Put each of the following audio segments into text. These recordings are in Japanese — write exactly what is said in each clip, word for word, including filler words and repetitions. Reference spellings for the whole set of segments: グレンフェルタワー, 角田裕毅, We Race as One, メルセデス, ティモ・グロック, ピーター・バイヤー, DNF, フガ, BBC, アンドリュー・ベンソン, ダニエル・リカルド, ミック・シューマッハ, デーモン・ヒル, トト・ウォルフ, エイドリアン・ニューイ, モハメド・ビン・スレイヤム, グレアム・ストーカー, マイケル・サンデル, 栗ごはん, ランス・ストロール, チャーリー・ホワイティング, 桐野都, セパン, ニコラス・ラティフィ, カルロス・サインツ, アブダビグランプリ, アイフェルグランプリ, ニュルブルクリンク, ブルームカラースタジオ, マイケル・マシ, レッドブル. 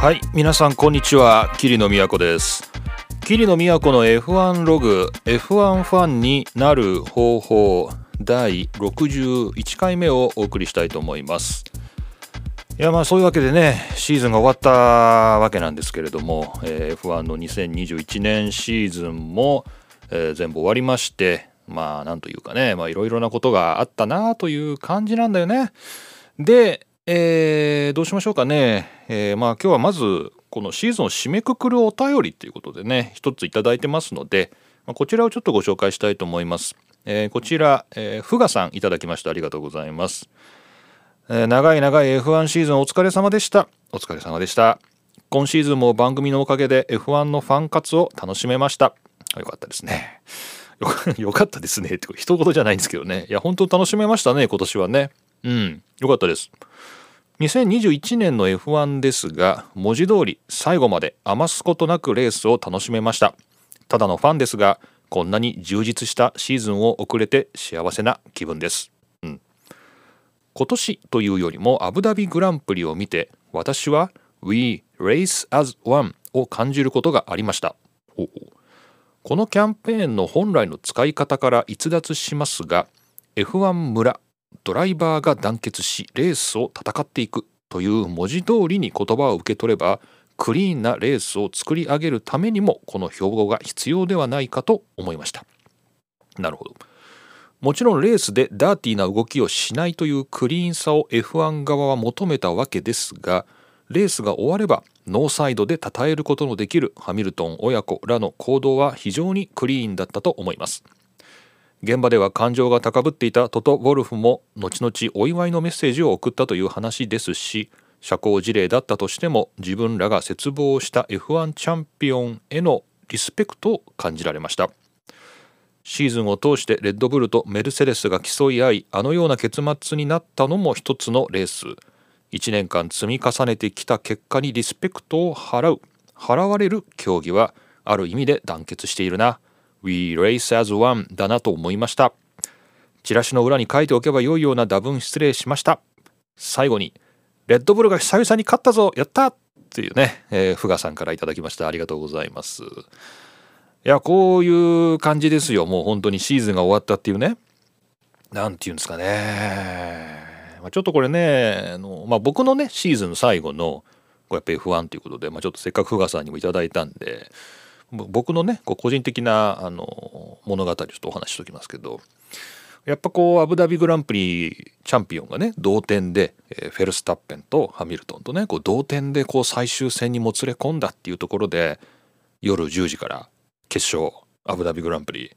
はい、皆さんこんにちは、桐野都です。桐野都の エフワン ログ エフワン ファンになる方法だいろくじゅういちかいめをお送りしたいと思います。いやまあそういうわけでね、シーズンが終わったわけなんですけれども、えー、エフワン のにせんにじゅういちねんシーズンも、えー、全部終わりまして、まあなんというかね、まあいろいろなことがあったなという感じなんだよね。でえー、どうしましょうかね、えーまあ、今日はまずこのシーズンを締めくくるお便りということでね、一ついただいてますので、まあ、こちらをちょっとご紹介したいと思います。えー、こちら、えー、ふがさんいただきまして、ありがとうございます。えー、長い長い エフワン シーズンお疲れ様でした。お疲れ様でした。今シーズンも番組のおかげで エフワン のファン活を楽しめました。よかったですねよかったですねって一言じゃないんですけどね、いや本当楽しめましたね今年はね。うん、よかったです。にせんにじゅういちねんの エフワン ですが、文字通り最後まで余すことなくレースを楽しめました。ただのファンですが、こんなに充実したシーズンを送れて幸せな気分です。うん、今年というよりもアブダビグランプリを見て、私は We Race as One を感じることがありました。おお、このキャンペーンの本来の使い方から逸脱しますが、 エフワン 村ドライバーが団結しレースを戦っていくという文字通りに言葉を受け取れば、クリーンなレースを作り上げるためにもこの標語が必要ではないかと思いました。なるほど。もちろんレースでダーティーな動きをしないというクリーンさを エフワン 側は求めたわけですが、レースが終わればノーサイドで称えることのできるハミルトン親子らの行動は非常にクリーンだったと思います。現場では感情が高ぶっていたトト・ウォルフも後々お祝いのメッセージを送ったという話ですし、社交辞令だったとしても自分らが絶望した エフワン チャンピオンへのリスペクトを感じられました。シーズンを通してレッドブルとメルセデスが競い合い、あのような結末になったのも一つのレース。いちねんかん積み重ねてきた結果にリスペクトを払う払われる競技はある意味で団結しているな、We Race as One だなと思いました。チラシの裏に書いておけば良いような打分失礼しました。最後にレッドブルが久々に勝ったぞ、やったっていうね、えー、フガさんからいただきました。ありがとうございます。いやこういう感じですよ。もう本当にシーズンが終わったっていうね、なんていうんですかね、まあ、ちょっとこれね、あの、まあ、僕のねシーズン最後のこうやっぱ エフワン ということで、まあ、ちょっとせっかくフガさんにもいただいたんで、僕のねこう個人的なあの物語をちょっとお話ししておきますけど、やっぱこうアブダビグランプリチャンピオンがね同点で、えー、フェルスタッペンとハミルトンとねこう同点でこう最終戦にもつれ込んだっていうところで、夜じゅうじから決勝アブダビグランプリ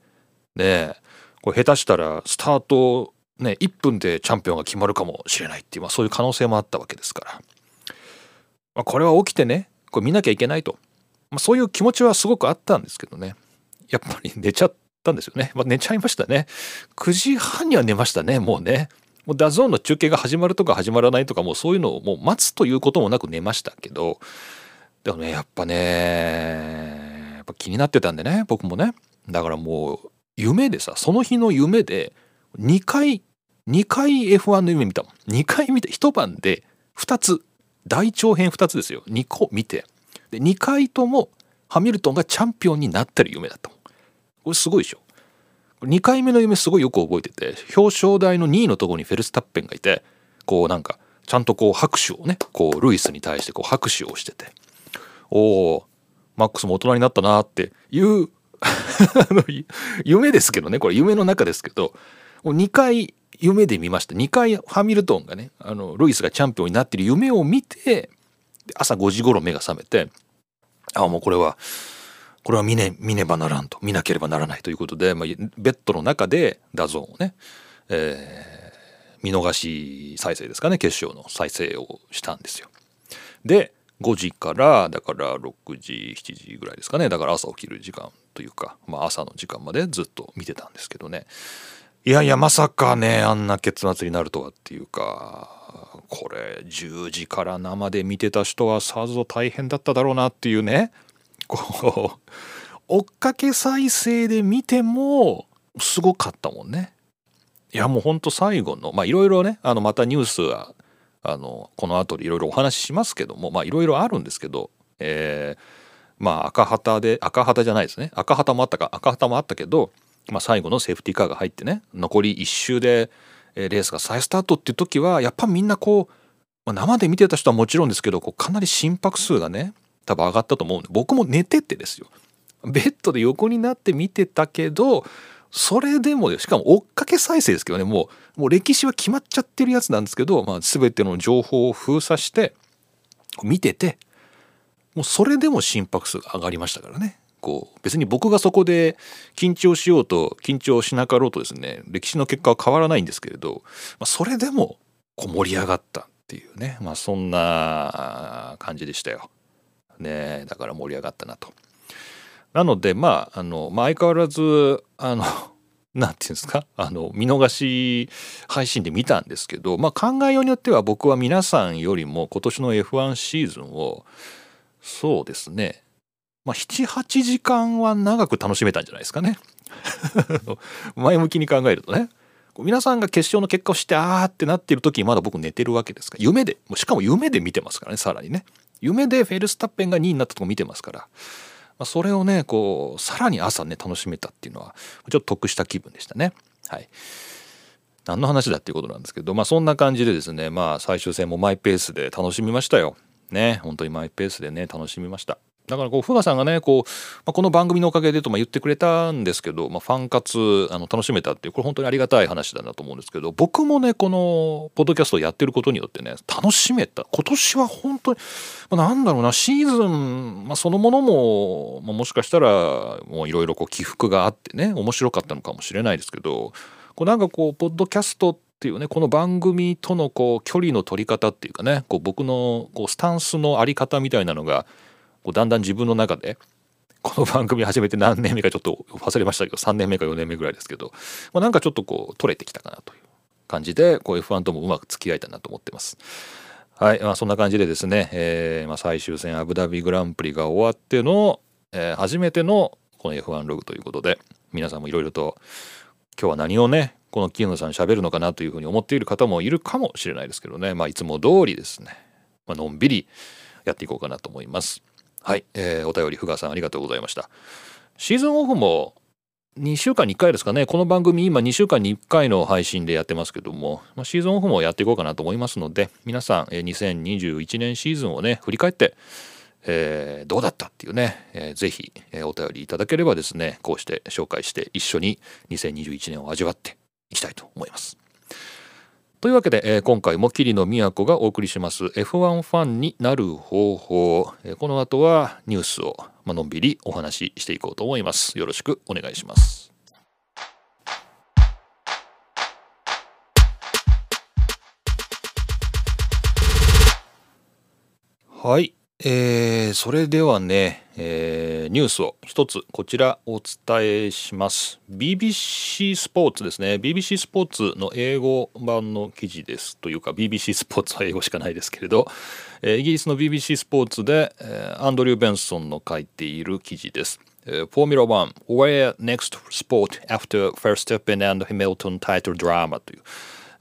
ねえ、これ下手したらスタート、ね、いっぷんでチャンピオンが決まるかもしれないっていう、まあ、そういう可能性もあったわけですから、まあ、これは起きてねこれ見なきゃいけないと。まあそういう気持ちはすごくあったんですけどね、やっぱり寝ちゃったんですよね。まあ、寝ちゃいましたね。くじはんには寝ましたね。もうね、もうダゾーンの中継が始まるとか始まらないとか、もうそういうのをもう待つということもなく寝ましたけど、でもねやっぱねやっぱ気になってたんでね、僕もね、だからもう夢でさ、その日の夢でにかいにかい エフワン の夢見たもん。にかい見て、一晩でふたつ大長編ふたつですよ、にこ見て、でにかいともハミルトンがチャンピオンになってる夢だったもん。これすごいでしょ。にかいめの夢すごいよく覚えてて、表彰台のにいのところにフェルスタッペンがいて、こうなんかちゃんとこう拍手をねこうルイスに対してこう拍手をしてて、おーマックスも大人になったなっていう夢ですけどね、これ夢の中ですけど、もうにかい夢で見ました。にかいハミルトンがねあのルイスがチャンピオンになってる夢を見て、朝ごじ頃目が覚めて、ああもうこれはこれは見ね見ねばならんと、見なければならないということで、まあ、ベッドの中でダゾーンをね、えー、見逃し再生ですかね、決勝の再生をしたんですよ。でごじからだからろくじしちじぐらいですかね、だから朝起きる時間というか、まあ、朝の時間までずっと見てたんですけどね、いやいやまさかねあんな結末になるとはっていうか、これじゅうじから生で見てた人はさぞ大変だっただろうなっていうね、こう追っかけ再生で見てもすごかったもんね。いやもうほんと最後のまあいろいろね、あのまたニュースはあのこの後でいろいろお話ししますけども、まあいろいろあるんですけど、えー、まあ赤旗で赤旗じゃないですね赤旗もあったか赤旗もあったけど、まあ、最後のセーフティーカーが入ってね、残りいっ周でレースが再スタートっていう時はやっぱみんなこう、まあ、生で見てた人はもちろんですけど、こうかなり心拍数がね多分上がったと思うんで、僕も寝ててですよ、ベッドで横になって見てたけど、それでもしかも追っかけ再生ですけどね、もうもう歴史は決まっちゃってるやつなんですけど、まあ、全ての情報を封鎖して見てて、もうそれでも心拍数が上がりましたからね。こう別に僕がそこで緊張しようと緊張しなかろうとですね、歴史の結果は変わらないんですけれど、まあ、それでもこう盛り上がったっていうね、まあ、そんな感じでしたよ。ね、だから盛り上がったなと。なのでまああの、まあ、相変わらずあのなんていうんですか、あの見逃し配信で見たんですけど、まあ、考えようによっては僕は皆さんよりも今年の エフワン シーズンをそうですね、まあ、ななはちじかんは長く楽しめたんじゃないですかね。前向きに考えるとね、皆さんが決勝の結果をしてあーってなっている時にまだ僕寝てるわけですから、夢でしかも夢で見てますからね、さらにね夢でフェルスタッペンがにいになったとこ見てますから。まあそれをねこうさらに朝ね楽しめたっていうのはちょっと得した気分でしたね。はい、何の話だっていうことなんですけど、まあそんな感じでですね、まあ最終戦もマイペースで楽しみましたよ。ね、本当にマイペースでね楽しみました。だからこうフガさんがねこう、まあ、この番組のおかげでとまあ言ってくれたんですけど、まあ、ファン活あの楽しめたっていう、これ本当にありがたい話だなと思うんですけど、僕もねこのポッドキャストをやってることによってね楽しめた、今年は本当に、まあ、なんだろうなシーズン、まあ、そのものも、まあ、もしかしたらもういろいろ起伏があってね面白かったのかもしれないですけど、こうなんかこうポッドキャストっていうねこの番組とのこう距離の取り方っていうかね、こう僕のこうスタンスのあり方みたいなのがこうだんだん自分の中でこの番組始めて何年目かちょっと忘れましたけどさんねんめかよねんめぐらいですけど、まあ、なんかちょっとこう取れてきたかなという感じで、こう エフワン ともうまく付き合えたなと思ってます。はい、まあ、そんな感じでですね、えーまあ、最終戦アブダビグランプリが終わっての、えー、初めてのこの エフワン ログということで、皆さんもいろいろと今日は何をねこの清野さん喋るのかなというふうに思っている方もいるかもしれないですけどね、まあ、いつも通りですね、まあのんびりやっていこうかなと思います。はい、えー、お便りフガさんありがとうございました。シーズンオフもにしゅうかんにいっかいですかね、この番組今にしゅうかんにいっかいの配信でやってますけども、まあ、シーズンオフもやっていこうかなと思いますので、皆さん、えー、にせんにじゅういちねんシーズンをね振り返って、えー、どうだったっていうね、えー、ぜひ、えー、お便りいただければですね、こうして紹介して一緒ににせんにじゅういちねんを味わっていきたいと思います。というわけで、えー、今回も桐野都がお送りします エフワン ファンになる方法、えー、この後はニュースを、まあのんびりお話ししていこうと思います。よろしくお願いします。はい、えー、それではね、えー、ニュースを一つこちらお伝えします。 ビービーシー スポーツですね、 ビービーシー スポーツの英語版の記事ですというか、 ビービーシー スポーツは英語しかないですけれど、えー、イギリスの ビービーシー スポーツで、えー、アンドリュー・ベンソンの書いている記事です。えー、Formula ワン Where Next Sport After Verstappen and Hamilton Title Drama という、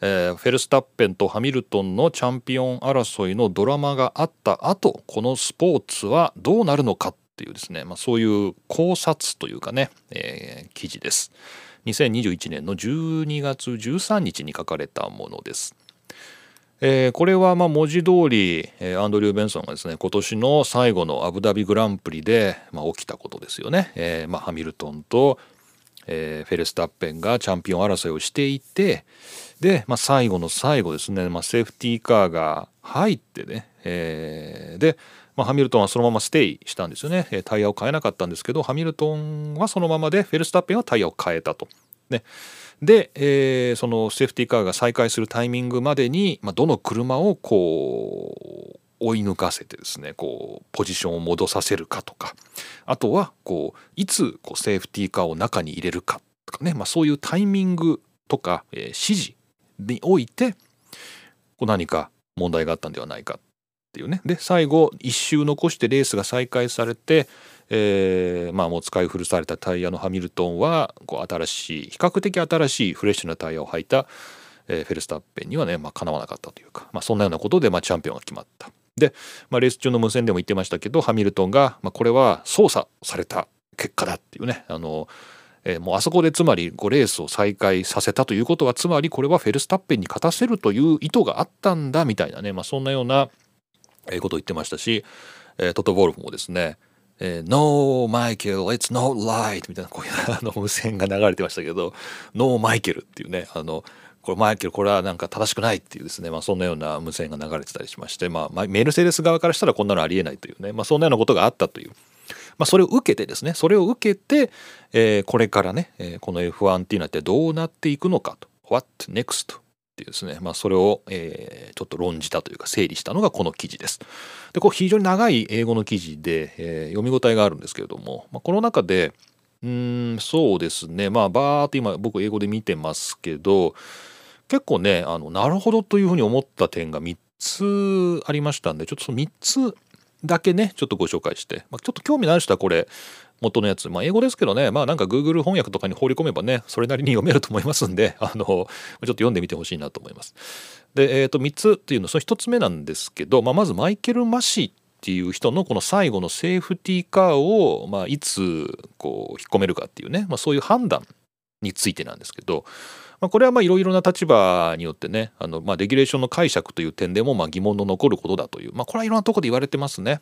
えー、フェルスタッペンとハミルトンのチャンピオン争いのドラマがあった後、このスポーツはどうなるのかというですね、まあ、そういう考察というかね、えー、記事です。にせんにじゅういちねんのじゅうにがつじゅうさんにちに書かれたものです。えー、これはまあ文字通り、えー、アンドリュー・ベンソンがですね今年の最後のアブダビグランプリで、まあ、起きたことですよね。えーまあ、ハミルトンと、えー、フェルスタッペンがチャンピオン争いをしていて、で、まあ、最後の最後ですね、まあ、セーフティーカーが入ってね、えー、でまあ、ハミルトンはそのままステイしたんですよね。タイヤを変えなかったんですけど、ハミルトンはそのままでフェルスタッペンはタイヤを変えたと、ね、で、えー、そのセーフティーカーが再開するタイミングまでに、まあ、どの車をこう追い抜かせてですねこうポジションを戻させるかとか、あとはこういつこうセーフティーカーを中に入れるかとかね、まあ、そういうタイミングとか、えー、指示においてこう何か問題があったんではないかっていうね。で最後いっ周残してレースが再開されて、えーまあ、もう使い古されたタイヤのハミルトンはこう新しい比較的新しいフレッシュなタイヤを履いたフェルスタッペンにはね、まあ、かなわなかったというか、まあ、そんなようなことでまあチャンピオンが決まった。で、まあ、レース中の無線でも言ってましたけど、ハミルトンが、まあ、これは操作された結果だっていうね、あの、えー、もうあそこでつまりこうレースを再開させたということは、つまりこれはフェルスタッペンに勝たせるという意図があったんだみたいなね、まあ、そんなようなことを言ってましたし、えー、トト・ウォルフもですね、えー、No, Michael, it's not light みたいなこういうあの無線が流れてましたけど、No, Michael っていうね、あの、これマイケルこれはなんか正しくないっていうですね、まあ、そんなような無線が流れてたりしまして、まあ、メルセデス側からしたらこんなのありえないというね、まあ、そんなようなことがあったという、まあ、それを受けてですねそれを受けて、えー、これからね、えー、この エフワン っていうのは一体どうなっていくのかと What next っていうですね、まあ、それを、えー、ちょっと論じたというか整理したのがこの記事です。でこう非常に長い英語の記事で、えー、読み応えがあるんですけれども、まあ、この中でうーんそうですね、まあバーって今僕英語で見てますけど、結構ねあのなるほどというふうに思った点がみっつありましたんで、ちょっとそのみっつだけねちょっとご紹介して、まあ、ちょっと興味のある人はこれ元のやつ、まあ、英語ですけどね、まあなんか Google 翻訳とかに放り込めばねそれなりに読めると思いますんで、あのちょっと読んでみてほしいなと思います。で、えー、とみっつっていうのそのひとつめなんですけど、まあ、まずマイケル・マシーっていう人のこの最後のセーフティーカーを、まあ、いつこう引っ込めるかっていうね、まあ、そういう判断についてなんですけど、まあ、これはいろいろな立場によってねあの、まあ、レギュレーションの解釈という点でもまあ疑問の残ることだという、まあ、これはいろんなところで言われてますね。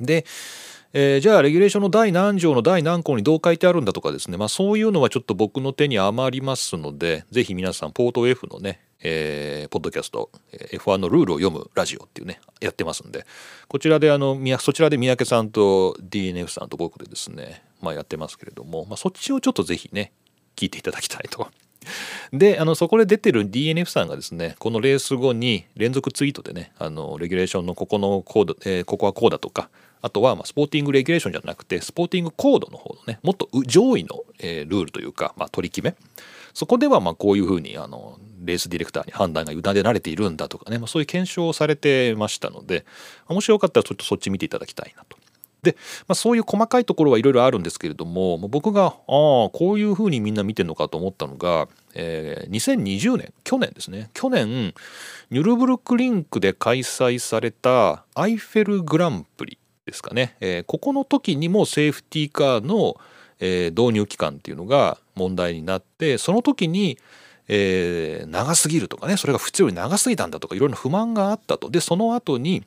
で、えー、じゃあレギュレーションの第何条の第何項にどう書いてあるんだとかですね、まあ、そういうのはちょっと僕の手に余りますので、ぜひ皆さんポート F のねえー、ポッドキャスト エフワン のルールを読むラジオっていうねやってますんで、こちらであのそちらで三宅さんと ディーエヌエフ さんと僕でですね、まあ、やってますけれども、まあ、そっちをちょっとぜひね聞いていただきたいと。であのそこで出てる ディーエヌエフ さんがですねこのレース後に連続ツイートでねあのレギュレーションのここのコード、えー、ここはこうだとか、あとはまあスポーティングレギュレーションじゃなくてスポーティングコードの方のねもっと上位の、えー、ルールというか、まあ、取り決め、そこではまあこういうふうにあのレースディレクターに判断が委ねられているんだとかね、まあ、そういう検証をされてましたので、もしよかったらちょっとそっち見ていただきたいなと。で、まあ、そういう細かいところはいろいろあるんですけれども、僕がああこういうふうにみんな見てるのかと思ったのが、えー、にせんにじゅうねん去年ですね去年ニュルブルクリンクで開催されたアイフェルグランプリですかね、えー、ここの時にもセーフティーカーのえ導入期間っていうのが問題になって、その時にえ長すぎるとかね、それが普通より長すぎたんだとかいろいろ不満があったと。でその後に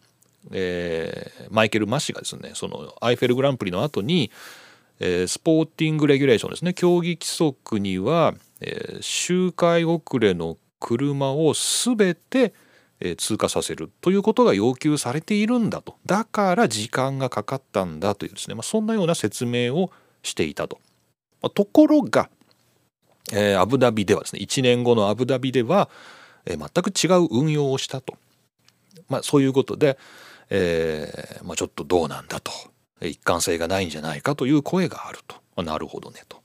えマイケル・マシがですねそのアイフェルグランプリの後にえスポーティングレギュレーションですね、競技規則にはえ周回遅れの車を全て通過させるということが要求されているんだと、だから時間がかかったんだというですね、まあそんなような説明をしていたと。ところが、えー、アブダビではですねいちねんごのアブダビでは、えー、全く違う運用をしたと、まあ、そういうことで、えーまあ、ちょっとどうなんだと、一貫性がないんじゃないかという声があると、まあ、なるほどねと。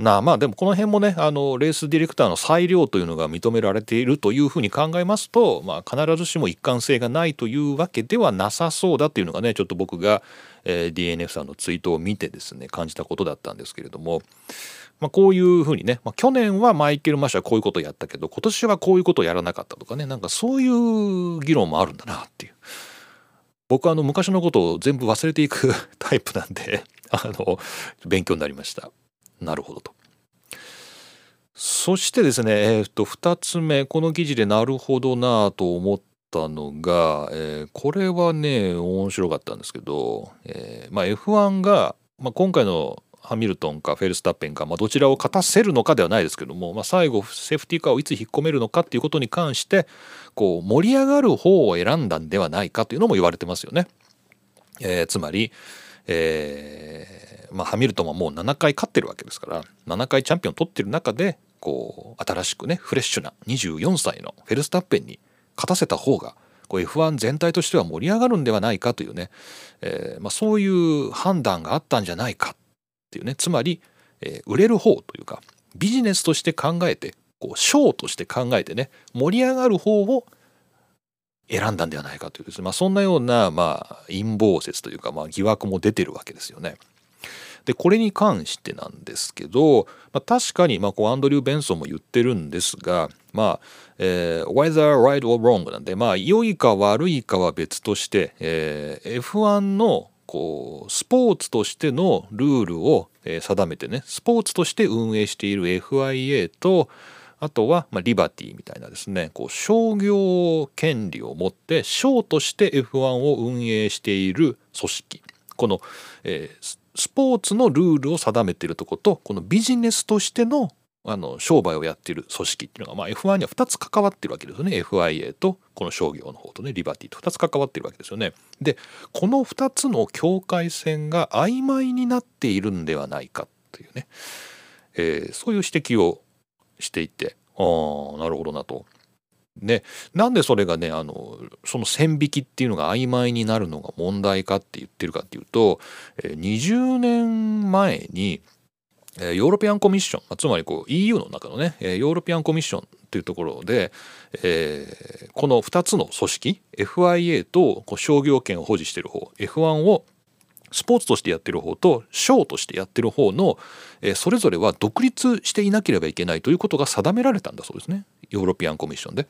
なあまあでもこの辺もねあのレースディレクターの裁量というのが認められているというふうに考えますと、まあ、必ずしも一貫性がないというわけではなさそうだというのがねちょっと僕が、えー、ディーエヌエフ さんのツイートを見てですね感じたことだったんですけれども、まあ、こういうふうにね、まあ、去年はマイケル・マシはこういうことをやったけど今年はこういうことをやらなかったとかね、なんかそういう議論もあるんだなっていう。僕はあの昔のことを全部忘れていくタイプなんであの勉強になりました。なるほどと。そしてですね、えー、とふたつめこの記事でなるほどなと思ったのが、えー、これはね面白かったんですけど、えーまあ、エフワン が、まあ、今回のハミルトンかフェルスタッペンか、まあ、どちらを勝たせるのかではないですけども、まあ、最後セーフティーカーをいつ引っ込めるのかっていうことに関してこう盛り上がる方を選んだんではないかというのも言われてますよね。えー、つまりえーまあ、ハミルトンはもうななかい勝ってるわけですからななかいチャンピオン取ってる中でこう新しくねフレッシュなにじゅうよんさいのフェルスタッペンに勝たせた方がこう エフワン 全体としては盛り上がるんではないかというね、えーまあ、そういう判断があったんじゃないかっていうね、つまり、えー、売れる方というかビジネスとして考えてこうショーとして考えてね盛り上がる方を選んだんではないかというですね、まあ、そんなようなまあ陰謀説というかまあ疑惑も出てるわけですよね。でこれに関してなんですけど、まあ、確かにまあこうアンドリュー・ベンソンも言ってるんですが、まあ、えー、whether right or wrong なんで、まあ、良いか悪いかは別として、えー、エフワン のこうスポーツとしてのルールを定めてね、スポーツとして運営している エフアイエー と、あとは、まあ、リバティみたいなですね、こう商業権利を持って商として エフワン を運営している組織、この、えー、スポーツのルールを定めているところと、このビジネスとしてのあの商売をやっている組織っていうのが、まあ、エフワン にはふたつ関わってるわけですよね。 エフアイエー とこの商業の方とね、リバティとふたつ関わってるわけですよね。でこのふたつの境界線が曖昧になっているんではないかというね、えー、そういう指摘をしていて、ああなるほどなと。ね、なんでそれがね、あのその線引きっていうのが曖昧になるのが問題かって言ってるかっていうと、にじゅうねんまえにヨーロピアンコミッション、つまりこう イーユー の中のね、ヨーロピアンコミッションというところで、えー、このふたつの組織 エフアイエー とこう商業権を保持している方 エフワン をスポーツとしてやってる方と商としてやってる方の、えー、それぞれは独立していなければいけないということが定められたんだそうですね、ヨーロピアンコミッションで。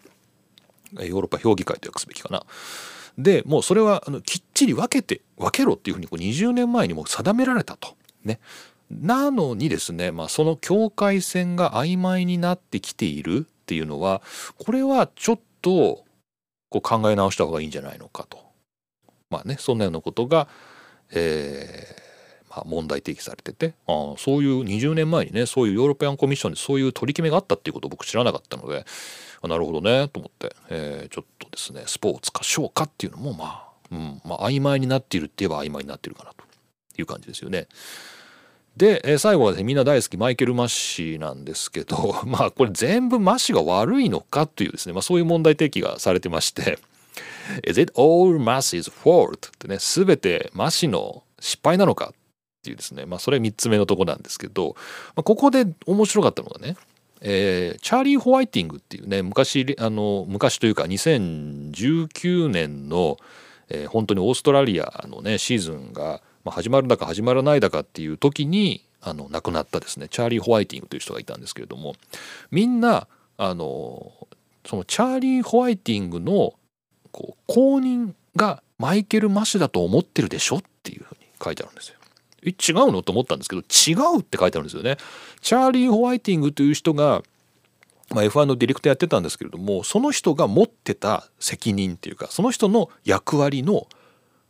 ヨーロッパ評議会と訳すべきかな。でもうそれはあのきっちり分けて分けろっていうふうにこうにじゅうねんまえにも定められたとね。なのにですね、まあ、その境界線が曖昧になってきているっていうのは、これはちょっとこう考え直した方がいいんじゃないのかと、まあね、そんなようなことが、えーまあ、問題提起されてて、あそういうにじゅうねんまえにね、そういうヨーロピアンコミッションでそういう取り決めがあったっていうことを僕知らなかったので、あなるほどねと思って、えー、ちょっとですね、スポーツか商かっていうのも、まあ、うん、まあ曖昧になっているって言えば曖昧になっているかなという感じですよね。で最後はですね、みんな大好きマイケル・マッシーなんですけど、まあこれ全部マッシーが悪いのかというですね、まあ、そういう問題提起がされてまして「Is it all Massey's fault?」ってね、全てマッシーの失敗なのかっていうですね、まあそれみっつめのとこなんですけど、まあ、ここで面白かったのがね、えー、チャーリー・ホワイティングっていうね、昔あの昔というかにせんじゅうきゅうねんの、えー、本当にオーストラリアのねシーズンが始まるだか始まらないだかっていう時にあの亡くなったですね、チャーリー・ホワイティングという人がいたんですけれども、みんなあのそのチャーリー・ホワイティングのこう後任がマイケル・マッシだと思ってるでしょっていうふうに書いてあるんですよ。え違うのと思ったんですけど、違うって書いてあるんですよね。チャーリー・ホワイティングという人が、まあ、エフワン のディレクターやってたんですけれども、その人が持ってた責任っていうか、その人の役割の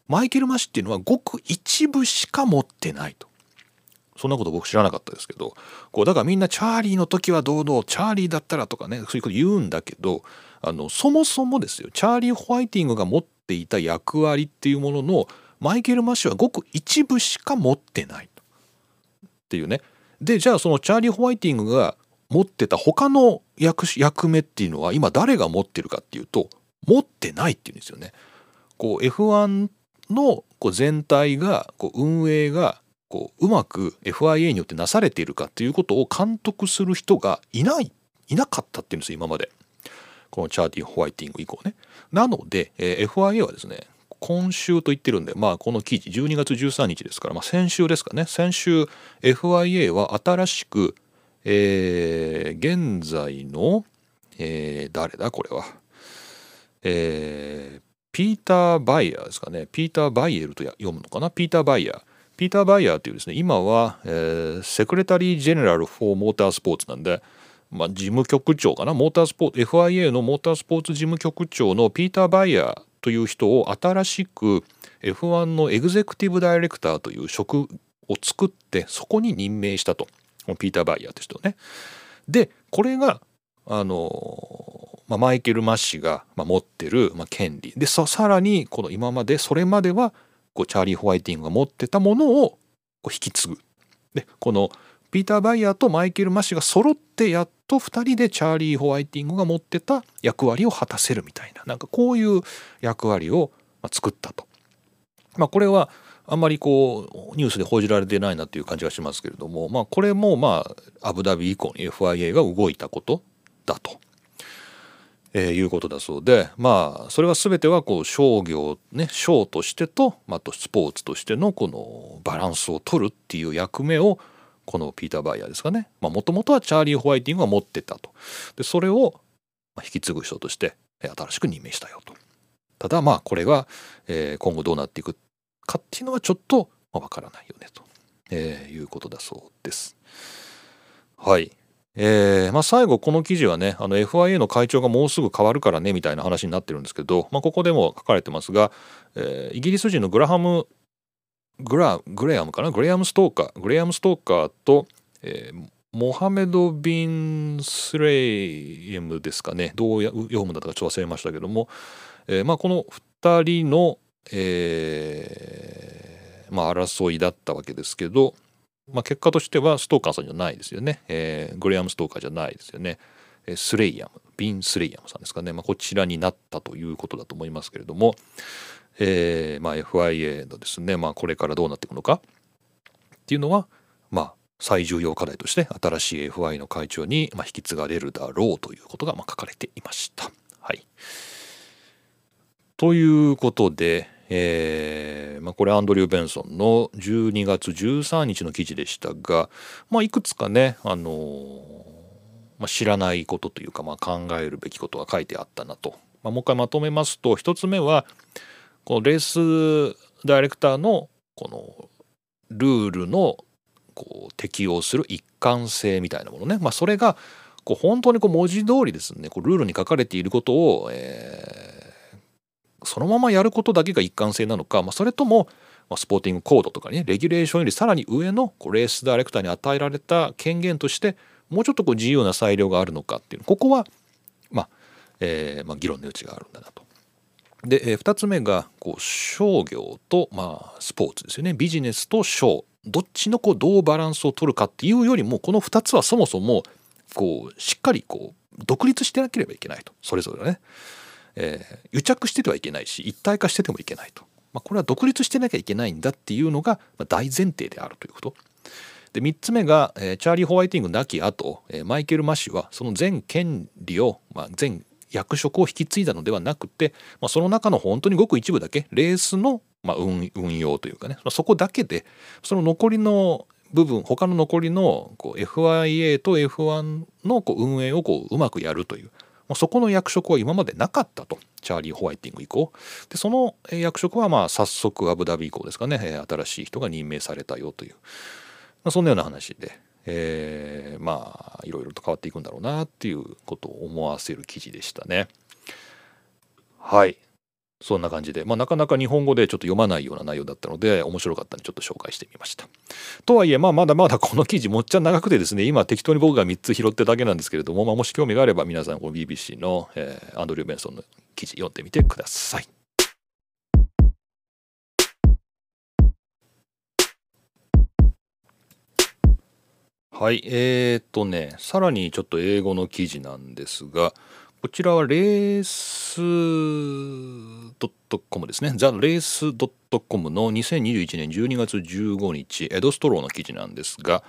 マイケル・マッシっていうのはごく一部しか持ってないと。そんなこと僕知らなかったですけど、こうだからみんなチャーリーの時はどうどう、チャーリーだったらとかね、そういうこと言うんだけど、あのそもそもですよ、チャーリー・ホワイティングが持っていた役割っていうもののマイケル・マッシはごく一部しか持ってないとっていうね。でじゃあそのチャーリー・ホワイティングが持ってた他の 役, 役目っていうのは今誰が持ってるかっていうと、持ってないっていうんですよね。こう エフワンのこう全体がこう運営がこううまく エフアイエー によってなされているかということを監督する人がいないいなかったっていうんですよ、今まで、このチャーリー・ホワイティング以降ね。なので、えー、エフアイエー はですね、今週と言ってるんで、まあこの記事じゅうにがつじゅうさんにちですから、まあ、先週ですかね、先週 エフアイエー は新しく、えー、現在の、えー、誰だこれは、えーピーター・バイヤーですかね。ピーター・バイエルと読むのかな。ピーター・バイヤー。ピーター・バイヤーというですね、今は、えー、セクレタリー・ジェネラル・フォー・モータースポーツなんで、まあ、事務局長かな。モータースポーツ、エフアイエー のモータースポーツ事務局長のピーター・バイヤーという人を新しく エフワン のエグゼクティブ・ダイレクターという職を作って、そこに任命したと。ピーター・バイヤーという人ね。で、これが、あのー、まあ、マイケル・マッシが持ってる権利で、 さ, さらにこの今までそれまではこうチャーリー・ホワイティングが持ってたものをこう引き継ぐ。でこのピーター・バイヤーとマイケル・マッシが揃ってやっとふたりでチャーリー・ホワイティングが持ってた役割を果たせるみたいな、なんかこういう役割を作ったと。まあ、これはあんまりこうニュースで報じられてないなという感じがしますけれども、まあ、これもまあアブダビ以降に エフアイエー が動いたことだと。えー、いうことだそうで、まあそれは全てはこう商業ね、商としてと、あとスポーツとしてのこのバランスを取るっていう役目をこのピーター・バイヤーですかね、もともとはチャーリー・ホワイティングが持ってたと。でそれを引き継ぐ人として新しく任命したよと。ただまあこれが今後どうなっていくかっていうのはちょっとわからないよねと、えー、いうことだそうです。はい。えーまあ、最後この記事はね、あの エフアイエー の会長がもうすぐ変わるからねみたいな話になってるんですけど、まあ、ここでも書かれてますが、えー、イギリス人のグラハムグラグレアムかなグレアムストーカーグレアムストーカーと、えー、モハメド・ビン・スレイエムですかね、どう読むんだとかちょっと忘れましたけども、えーまあ、このふたりの、えーまあ、争いだったわけですけど、まあ結果としてはストーカーさんじゃないですよね、えー、グレアム・ストーカーじゃないですよね、えー、スレイヤムビン・スレイヤムさんですかね、まあ、こちらになったということだと思いますけれども、えーまあ、エフアイエー のですね、まあ、これからどうなっていくのかっていうのは、まあ、最重要課題として新しい エフアイエー の会長に引き継がれるだろうということがまあ書かれていました。はい、ということで。えーまあ、これアンドリュー・ベンソンのじゅうにがつじゅうさんにちの記事でしたが、まあ、いくつかね、あのーまあ、知らないことというか、まあ、考えるべきことが書いてあったなと、まあ、もう一回まとめますと、ひとつめはこのレースダイレクターのこのルールのこう適用する一貫性みたいなものね、まあ、それがこう本当にこう文字通りですね、こうルールに書かれていることを、えーそのままやることだけが一貫性なのか、まあ、それともスポーティングコードとかね、レギュレーションよりさらに上のこうレースダイレクターに与えられた権限としてもうちょっとこう自由な裁量があるのかっていう、ここは、まあえーまあ、議論の余地があるんだなと。で、えー、ふたつめがこう商業と、まあ、スポーツですよね、ビジネスと商、どっちのこうどうバランスを取るかっていうよりも、このふたつはそもそもこうしっかりこう独立してなければいけないと、それぞれね。えー、癒着しててはいけないし、一体化しててもいけないと、まあ、これは独立してなきゃいけないんだっていうのが大前提であるということで、みっつめが、えー、チャーリー・ホワイティング亡き後、えー、マイケル・マ氏はその全権利を、まあ、全役職を引き継いだのではなくて、まあ、その中の本当にごく一部だけレースの、まあ、運, 運用というかね、まあ、そこだけで、その残りの部分、他の残りのこう エフアイエー と エフワン のこう運営をこううまくやるという。そこの役職は今までなかったと、チャーリー・ホワイティング以降で、その役職はまあ早速アブダビ以降ですかね、新しい人が任命されたよという、まあ、そんなような話で、えー、まあいろいろと変わっていくんだろうなっていうことを思わせる記事でしたね。はい、そんな感じで、まあ、なかなか日本語でちょっと読まないような内容だったので面白かったんでちょっと紹介してみました。とはいえ、まあ、まだまだこの記事もっちゃ長くてですね、今適当に僕がみっつ拾ってだけなんですけれども、まあ、もし興味があれば皆さんこの ビービーシー の、えー、アンドリュー・ベンソンの記事読んでみてください。はい、えーっとね、さらにちょっと英語の記事なんですが、こちらはレース .com ですね。ザ・レース .com のにせんにじゅういちねんじゅうにがつじゅうごにち、エド・ストローの記事なんですが、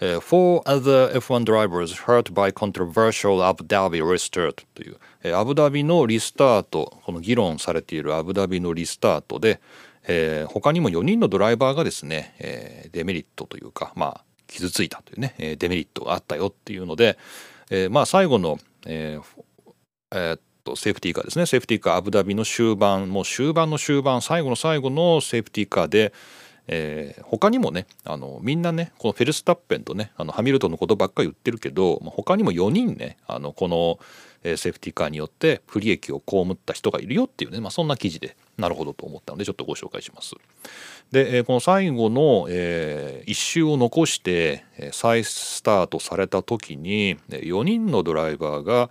Four other エフワン drivers hurt by controversial Abu Dhabi restart という、アブダビのリスタート、この議論されているアブダビのリスタートで、えー、他にもよにんのドライバーがですね、えー、デメリットというか、まあ、傷ついたというね、デメリットがあったよっていうので、えー、まあ、最後の、えーえっとセーフティーカーですね、セーフティーカー、アブダビの終盤、もう終盤の終盤、最後の最後のセーフティーカーで、えー、他にもね、あのみんなね、このフェルスタッペンとね、あのハミルトンのことばっかり言ってるけど、まあ、他にもよにんね、あのこの、えー、セーフティーカーによって不利益を被った人がいるよっていうね、まあ、そんな記事で、なるほどと思ったのでちょっとご紹介します。で、えー、この最後の、えー、いっ周を残して、えー、再スタートされた時によにんのドライバーが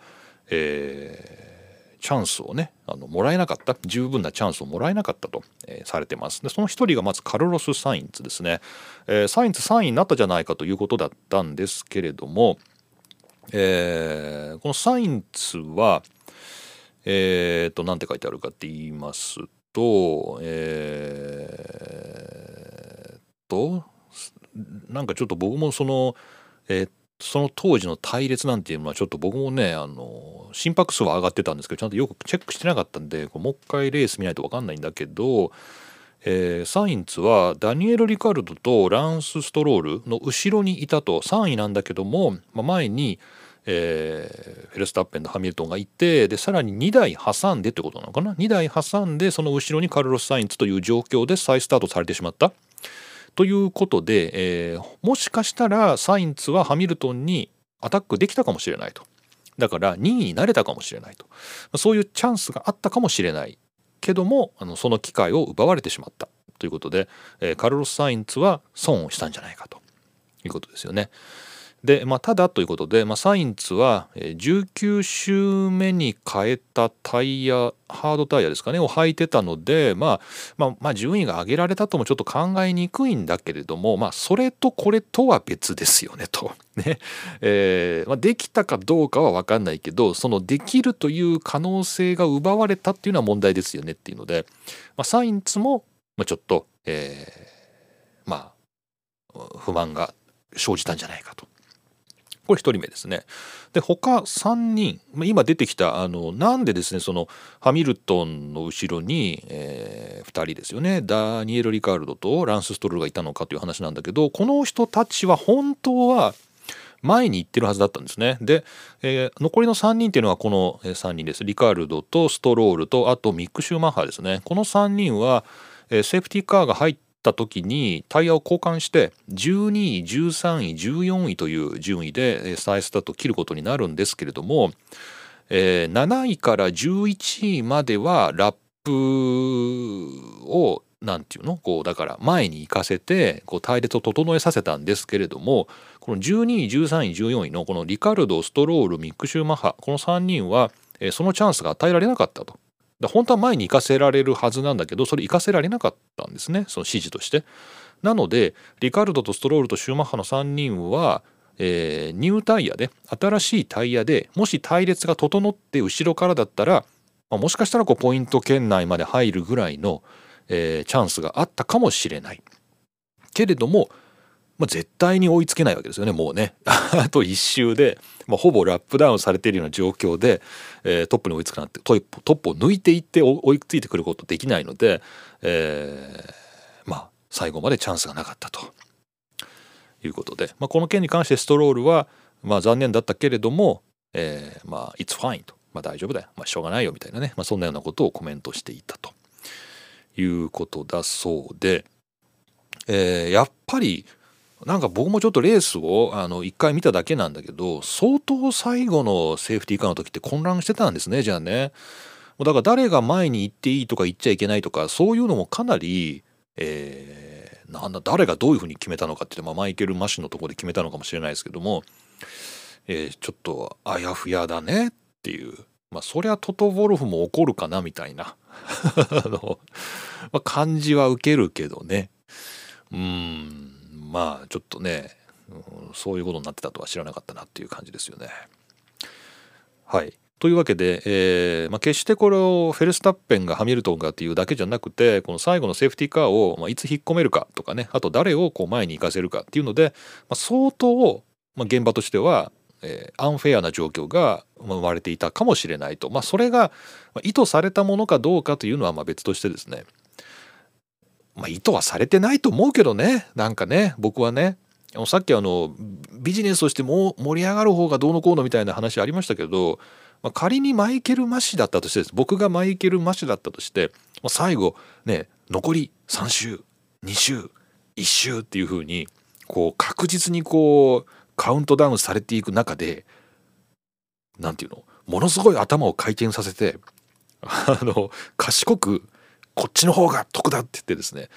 えー、チャンスをね、あのもらえなかった、十分なチャンスをもらえなかったと、えー、されてます。でそのひとりがまずカルロス・サインツですね、えー、サインツさんいになったじゃないかということだったんですけれども、えー、このサインツはえー、っと何て書いてあるかって言いますと、えー、っとなんかちょっと僕もそのえー、っとその当時の隊列なんていうのはちょっと僕もね、あの心拍数は上がってたんですけどちゃんとよくチェックしてなかったんで、もう一回レース見ないと分かんないんだけど、えー、サインツはダニエル・リカルドとランス・ストロールの後ろにいたと、さんいなんだけども、まあ、前にえー、フェルスタッペンとハミルトンがいて、でさらににだい挟んでってことなのかな、にだい挟んでその後ろにカルロス・サインツという状況で再スタートされてしまったということで、えー、もしかしたらサインツはハミルトンにアタックできたかもしれないと、だからにいになれたかもしれないと、そういうチャンスがあったかもしれないけども、あのその機会を奪われてしまったということで、えー、カルロス・サインツは損をしたんじゃないかということですよね。でまあ、ただということで、まあ、サインツはじゅうきゅうしゅうめに変えたタイヤ、ハードタイヤですかねを履いてたので、まあ、まあまあ順位が上げられたともちょっと考えにくいんだけれども、まあ、それとこれとは別ですよねとね、えーまあ、できたかどうかは分かんないけど、そのできるという可能性が奪われたっていうのは問題ですよねっていうので、まあ、サインツもちょっと、えー、まあ不満が生じたんじゃないかと。これひとりめですね。で他さんにん、今出てきたあのなんでですね、そのハミルトンの後ろに、えー、ふたりですよね、ダニエル・リカルドとランス・ストロールがいたのかという話なんだけど、この人たちは本当は前に行ってるはずだったんですね。で、えー、残りのさんにんっていうのはこのさんにんです。リカルドとストロールとあとミック・シューマッハですね。このさんにんは、えー、セーフティーカーが入ってた時にタイヤを交換してじゅうにい、じゅうさんい、じゅうよんいという順位で再スタートを切ることになるんですけれども、えー、なないからじゅういちいまではラップをなんていうのこうだから前に行かせてこう隊列を整えさせたんですけれども、このじゅうにい、じゅうさんい、じゅうよんいのこのリカルド、ストロール、ミック・シューマッハ、このさんにんはそのチャンスが与えられなかったと。本当は前に行かせられるはずなんだけど、それ行かせられなかったんですね、その指示として。なのでリカルドとストロールとシューマッハのさんにんは、えー、ニュータイヤで新しいタイヤでもし隊列が整って後ろからだったら、まあ、もしかしたらこうポイント圏内まで入るぐらいの、えー、チャンスがあったかもしれないけれども、まあ、絶対に追いつけないわけですよね、もうね。あといっ周で、まあ、ほぼラップダウンされているような状況で、えー、トップに追いつくなんてトップ、トップを抜いていって追いついてくることできないので、えー、まあ最後までチャンスがなかったということで、まあ、この件に関してストロールは、まあ、残念だったけれども、えー、まあ「It's fine」と「まあ、大丈夫だよ、まあ、しょうがないよ」みたいなね、まあ、そんなようなことをコメントしていたということだそうで、えー、やっぱりなんか僕もちょっとレースをあのいっかい見ただけなんだけど、相当最後のセーフティーカーの時って混乱してたんですね。じゃあね、だから誰が前に行っていいとか行っちゃいけないとかそういうのもかなり、えー、なんだ誰がどういうふうに決めたのかっていうのは、まあ、マイケル・マシンのところで決めたのかもしれないですけども、えー、ちょっとあやふやだねっていう、まあ、そりゃトト・ウォルフも怒るかなみたいなあの、まあ、感じは受けるけどね。うーんまあちょっとね、うん、そういうことになってたとは知らなかったなっていう感じですよね。はい。というわけで、えーまあ、決してこれをフェルスタッペンがハミルトンがっていうだけじゃなくて、この最後のセーフティーカーを、まあ、いつ引っ込めるかとかね、あと誰をこう前に行かせるかっていうので、まあ、相当、まあ、現場としては、えー、アンフェアな状況が生まれていたかもしれないと。まあ、それが意図されたものかどうかというのはまあ別としてですね。まあ意図はされてないと思うけどね、なんかね、僕はね、さっきあのビジネスとしても盛り上がる方がどうのこうのみたいな話ありましたけど、まあ、仮にマイケル・マシだったとしてです、僕がマイケル・マシだったとして、まあ、最後ね残りさん周に周いち周っていう風にこう確実にこうカウントダウンされていく中で、なんていうの、ものすごい頭を回転させてあの賢くこっちの方が得だって言ってですね、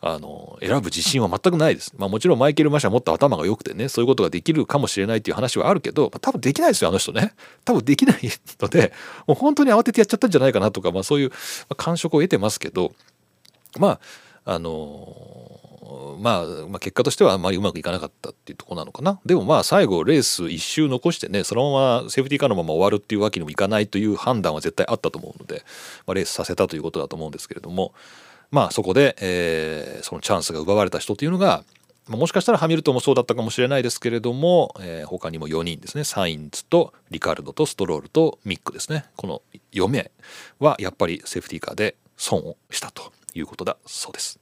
あの選ぶ自信は全くないです。まあもちろんマイケル・マシはもっと頭が良くてね、そういうことができるかもしれないっていう話はあるけど、多分できないですよあの人ね。多分できないので、もう本当に慌ててやっちゃったんじゃないかなとか、まあそういう感触を得てますけど、まああのまあ、まあ結果としてはあまりうまくいかなかったっていうところなのかな。でもまあ最後レースいっ周残してね、そのままセーフティーカーのまま終わるっていうわけにもいかないという判断は絶対あったと思うので、まあ、レースさせたということだと思うんですけれども、まあそこで、えー、そのチャンスが奪われた人というのが、まあ、もしかしたらハミルトンもそうだったかもしれないですけれども、えー、他にもよにんですね、サインツとリカルドとストロールとミックですね、このよめいはやっぱりセーフティーカーで損をしたということだそうです。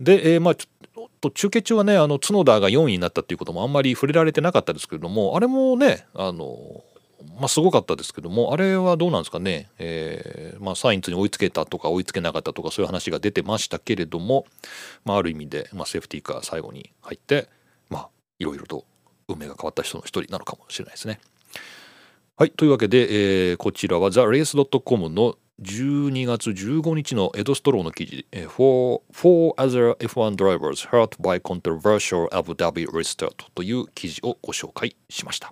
で、えー、まあちょっと中継中はね、あの角田がよんいになったっていうこともあんまり触れられてなかったですけれども、あれもね、あのまあすごかったですけども、あれはどうなんですかね、えーまあ、サインツに追いつけたとか追いつけなかったとかそういう話が出てましたけれども、まあ、ある意味で、まあ、セーフティーカー最後に入って、まあ、いろいろと運命が変わった人の一人なのかもしれないですね。はい、というわけで、えー、こちらは ザレースドットコム のじゅうにがつじゅうごにちのエドストローの記事、えー、Four, Four Other エフワン Drivers Hurt by Controversial Abu Dhabi Restart という記事をご紹介しました。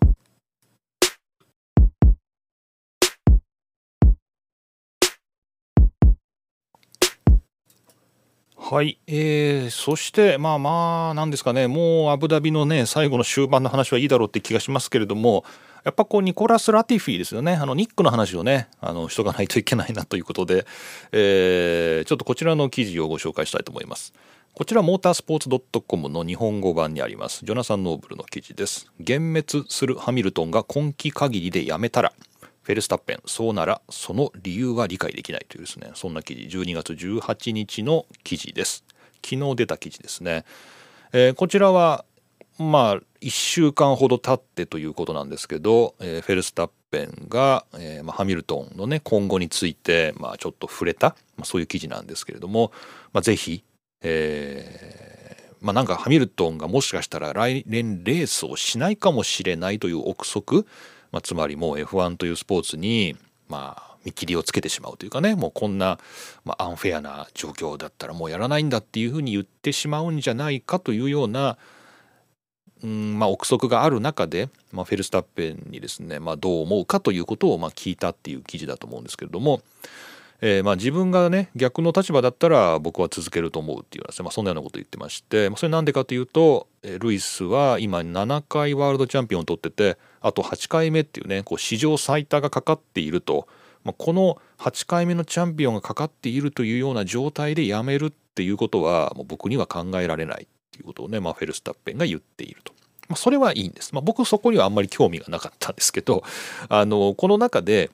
はい、えー、そしてまあまあなんですかね、もうアブダビのね最後の終盤の話はいいだろうって気がしますけれども、やっぱこうニコラス・ラティフィですよね、あのニックの話をねあのしとかないといけないなということで、えー、ちょっとこちらの記事をご紹介したいと思います。こちらモータースポーツ .com の日本語版にありますジョナサン・ノーブルの記事です。幻滅するハミルトンが今季限りでやめたらフェルスタッペン、そうならその理由は理解できないというですね、そんな記事、じゅうにがつじゅうはちにちの記事です。昨日出た記事ですね、えー、こちらはまあいっしゅうかんほど経ってということなんですけど、えー、フェルスタッペンが、えーまあ、ハミルトンのね今後について、まあ、ちょっと触れた、まあ、そういう記事なんですけれども、まあ、ぜひ、えーまあ、なんかハミルトンがもしかしたら来年レースをしないかもしれないという憶測、まあ、つまりもう エフワン というスポーツにまあ見切りをつけてしまうというかね、もうこんなまあアンフェアな状況だったらもうやらないんだっていうふうに言ってしまうんじゃないかというような、うんまあ憶測がある中で、まあ、フェルスタッペンにですね、まあ、どう思うかということをまあ聞いたっていう記事だと思うんですけれども、えー、まあ自分がね逆の立場だったら僕は続けると思うっていうような、まあ、そんなようなことを言ってまして、まあ、それなんでかというとルイスは今ななかいワールドチャンピオンを取ってて、あとはちかいめっていうねこう史上最多がかかっていると、まあ、このはちかいめのチャンピオンがかかっているというような状態でやめるっていうことはもう僕には考えられないっていうことをね、まあ、フェルスタッペンが言っていると。まあ、それはいいんです。まあ、僕そこにはあんまり興味がなかったんですけど、あのこの中で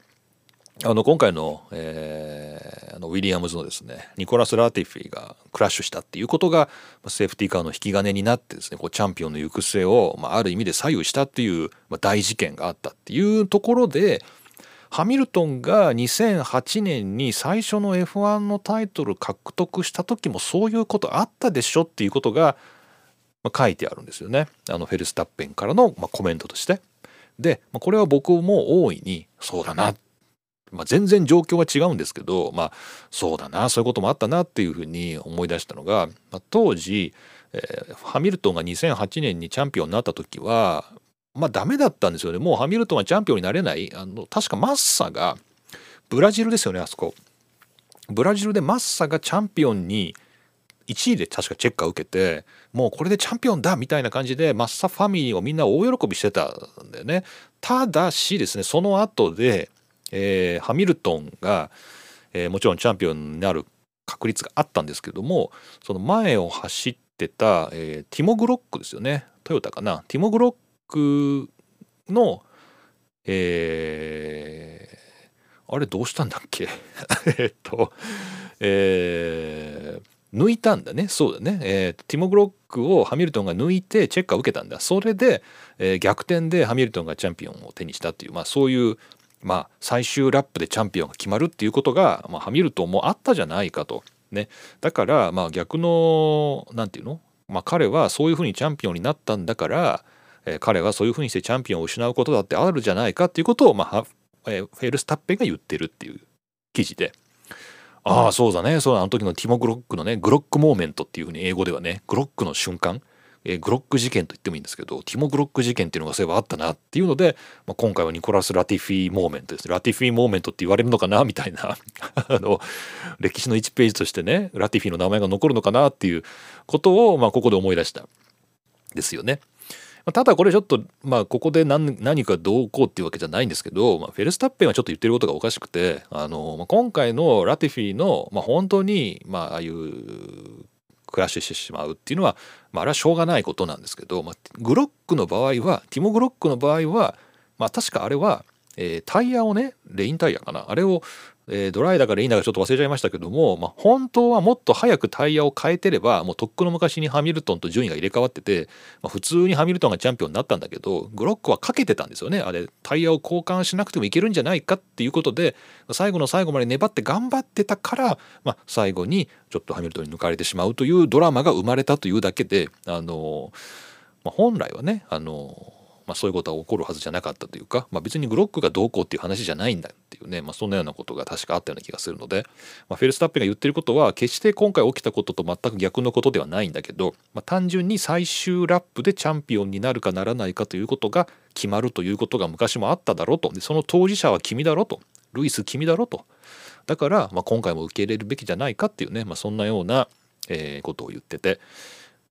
あの今回の、えー、あのウィリアムズのですねニコラス・ラティフィがクラッシュしたっていうことがセーフティーカーの引き金になってですね、こうチャンピオンの行く末を、まあ、ある意味で左右したっていう、まあ、大事件があったっていうところで、ハミルトンがにせんはちねんに最初の エフワン のタイトル獲得した時もそういうことあったでしょっていうことが、まあ、書いてあるんですよね、あのフェルスタッペンからの、まあ、コメントとして。で、まあ、これは僕も大いにそうだなって、まあ全然状況は違うんですけど、まあ、そうだなそういうこともあったなっていうふうに思い出したのが、まあ、当時、えー、ハミルトンがにせんはちねんにチャンピオンになった時はまあダメだったんですよね。もうハミルトンはチャンピオンになれない、あの確かマッサがブラジルですよね、あそこブラジルでマッサがチャンピオンにいちいで確かチェッカーを受けて、もうこれでチャンピオンだみたいな感じでマッサファミリーをみんな大喜びしてたんだよね。ただしですね、その後でえー、ハミルトンが、えー、もちろんチャンピオンになる確率があったんですけども、その前を走ってた、えー、ティモ・グロックですよね、トヨタかな、ティモ・グロックの、えー、あれどうしたんだっけえっと、えー、抜いたんだね、そうだね、えー、ティモ・グロックをハミルトンが抜いてチェッカーを受けたんだ。それで、えー、逆転でハミルトンがチャンピオンを手にしたっていう、まあそういうまあ、最終ラップでチャンピオンが決まるっていうことが、まあ、ハミルトンもあったじゃないかと、ね、だからまあ逆のなんていうの、まあ、彼はそういうふうにチャンピオンになったんだから、えー、彼はそういうふうにしてチャンピオンを失うことだってあるじゃないかっていうことを、まあえー、フェルスタッペンが言ってるっていう記事で、ああそうだね、そうあの時のティモ・グロックのねグロックモーメントっていうふうに英語ではねグロックの瞬間、えー、グロック事件と言ってもいいんですけど、ティモ・グロック事件っていうのがそういえばあったなっていうので、まあ、今回はニコラス・ラティフィーモーメントですね、ラティフィーモーメントって言われるのかなみたいなあの歴史のいちページとしてねラティフィーの名前が残るのかなっていうことを、まあ、ここで思い出したですよね。ただこれちょっと、まあ、ここで 何, 何かどうこうっていうわけじゃないんですけど、まあ、フェルスタッペンはちょっと言ってることがおかしくて、あの、まあ、今回のラティフィーの、まあ、本当に、まあ、ああいうクラッシュしてしまうっていうのは、まあ、あれはしょうがないことなんですけど、まあ、グロックの場合はティモ・グロックの場合は、まあ、確かあれは、えー、タイヤをねレインタイヤかな、あれをえー、ドライだからいいんだかちょっと忘れちゃいましたけども、まあ、本当はもっと早くタイヤを変えてればもうとっくの昔にハミルトンと順位が入れ替わってて、まあ、普通にハミルトンがチャンピオンになったんだけど、グロックはかけてたんですよね。あれタイヤを交換しなくてもいけるんじゃないかっていうことで最後の最後まで粘って頑張ってたから、まあ、最後にちょっとハミルトンに抜かれてしまうというドラマが生まれたというだけで、あの、まあ、本来はね、あのまあ、そういうことは起こるはずじゃなかったというか、まあ、別にグロックがどうこうっていう話じゃないんだっていうね、まあ、そんなようなことが確かあったような気がするので、まあ、フェルスタッペンが言ってることは決して今回起きたことと全く逆のことではないんだけど、まあ、単純に最終ラップでチャンピオンになるかならないかということが決まるということが昔もあっただろうと。でその当事者は君だろうと、ルイス君だろうと、だからまあ今回も受け入れるべきじゃないかっていうね、まあ、そんなようなえことを言ってて。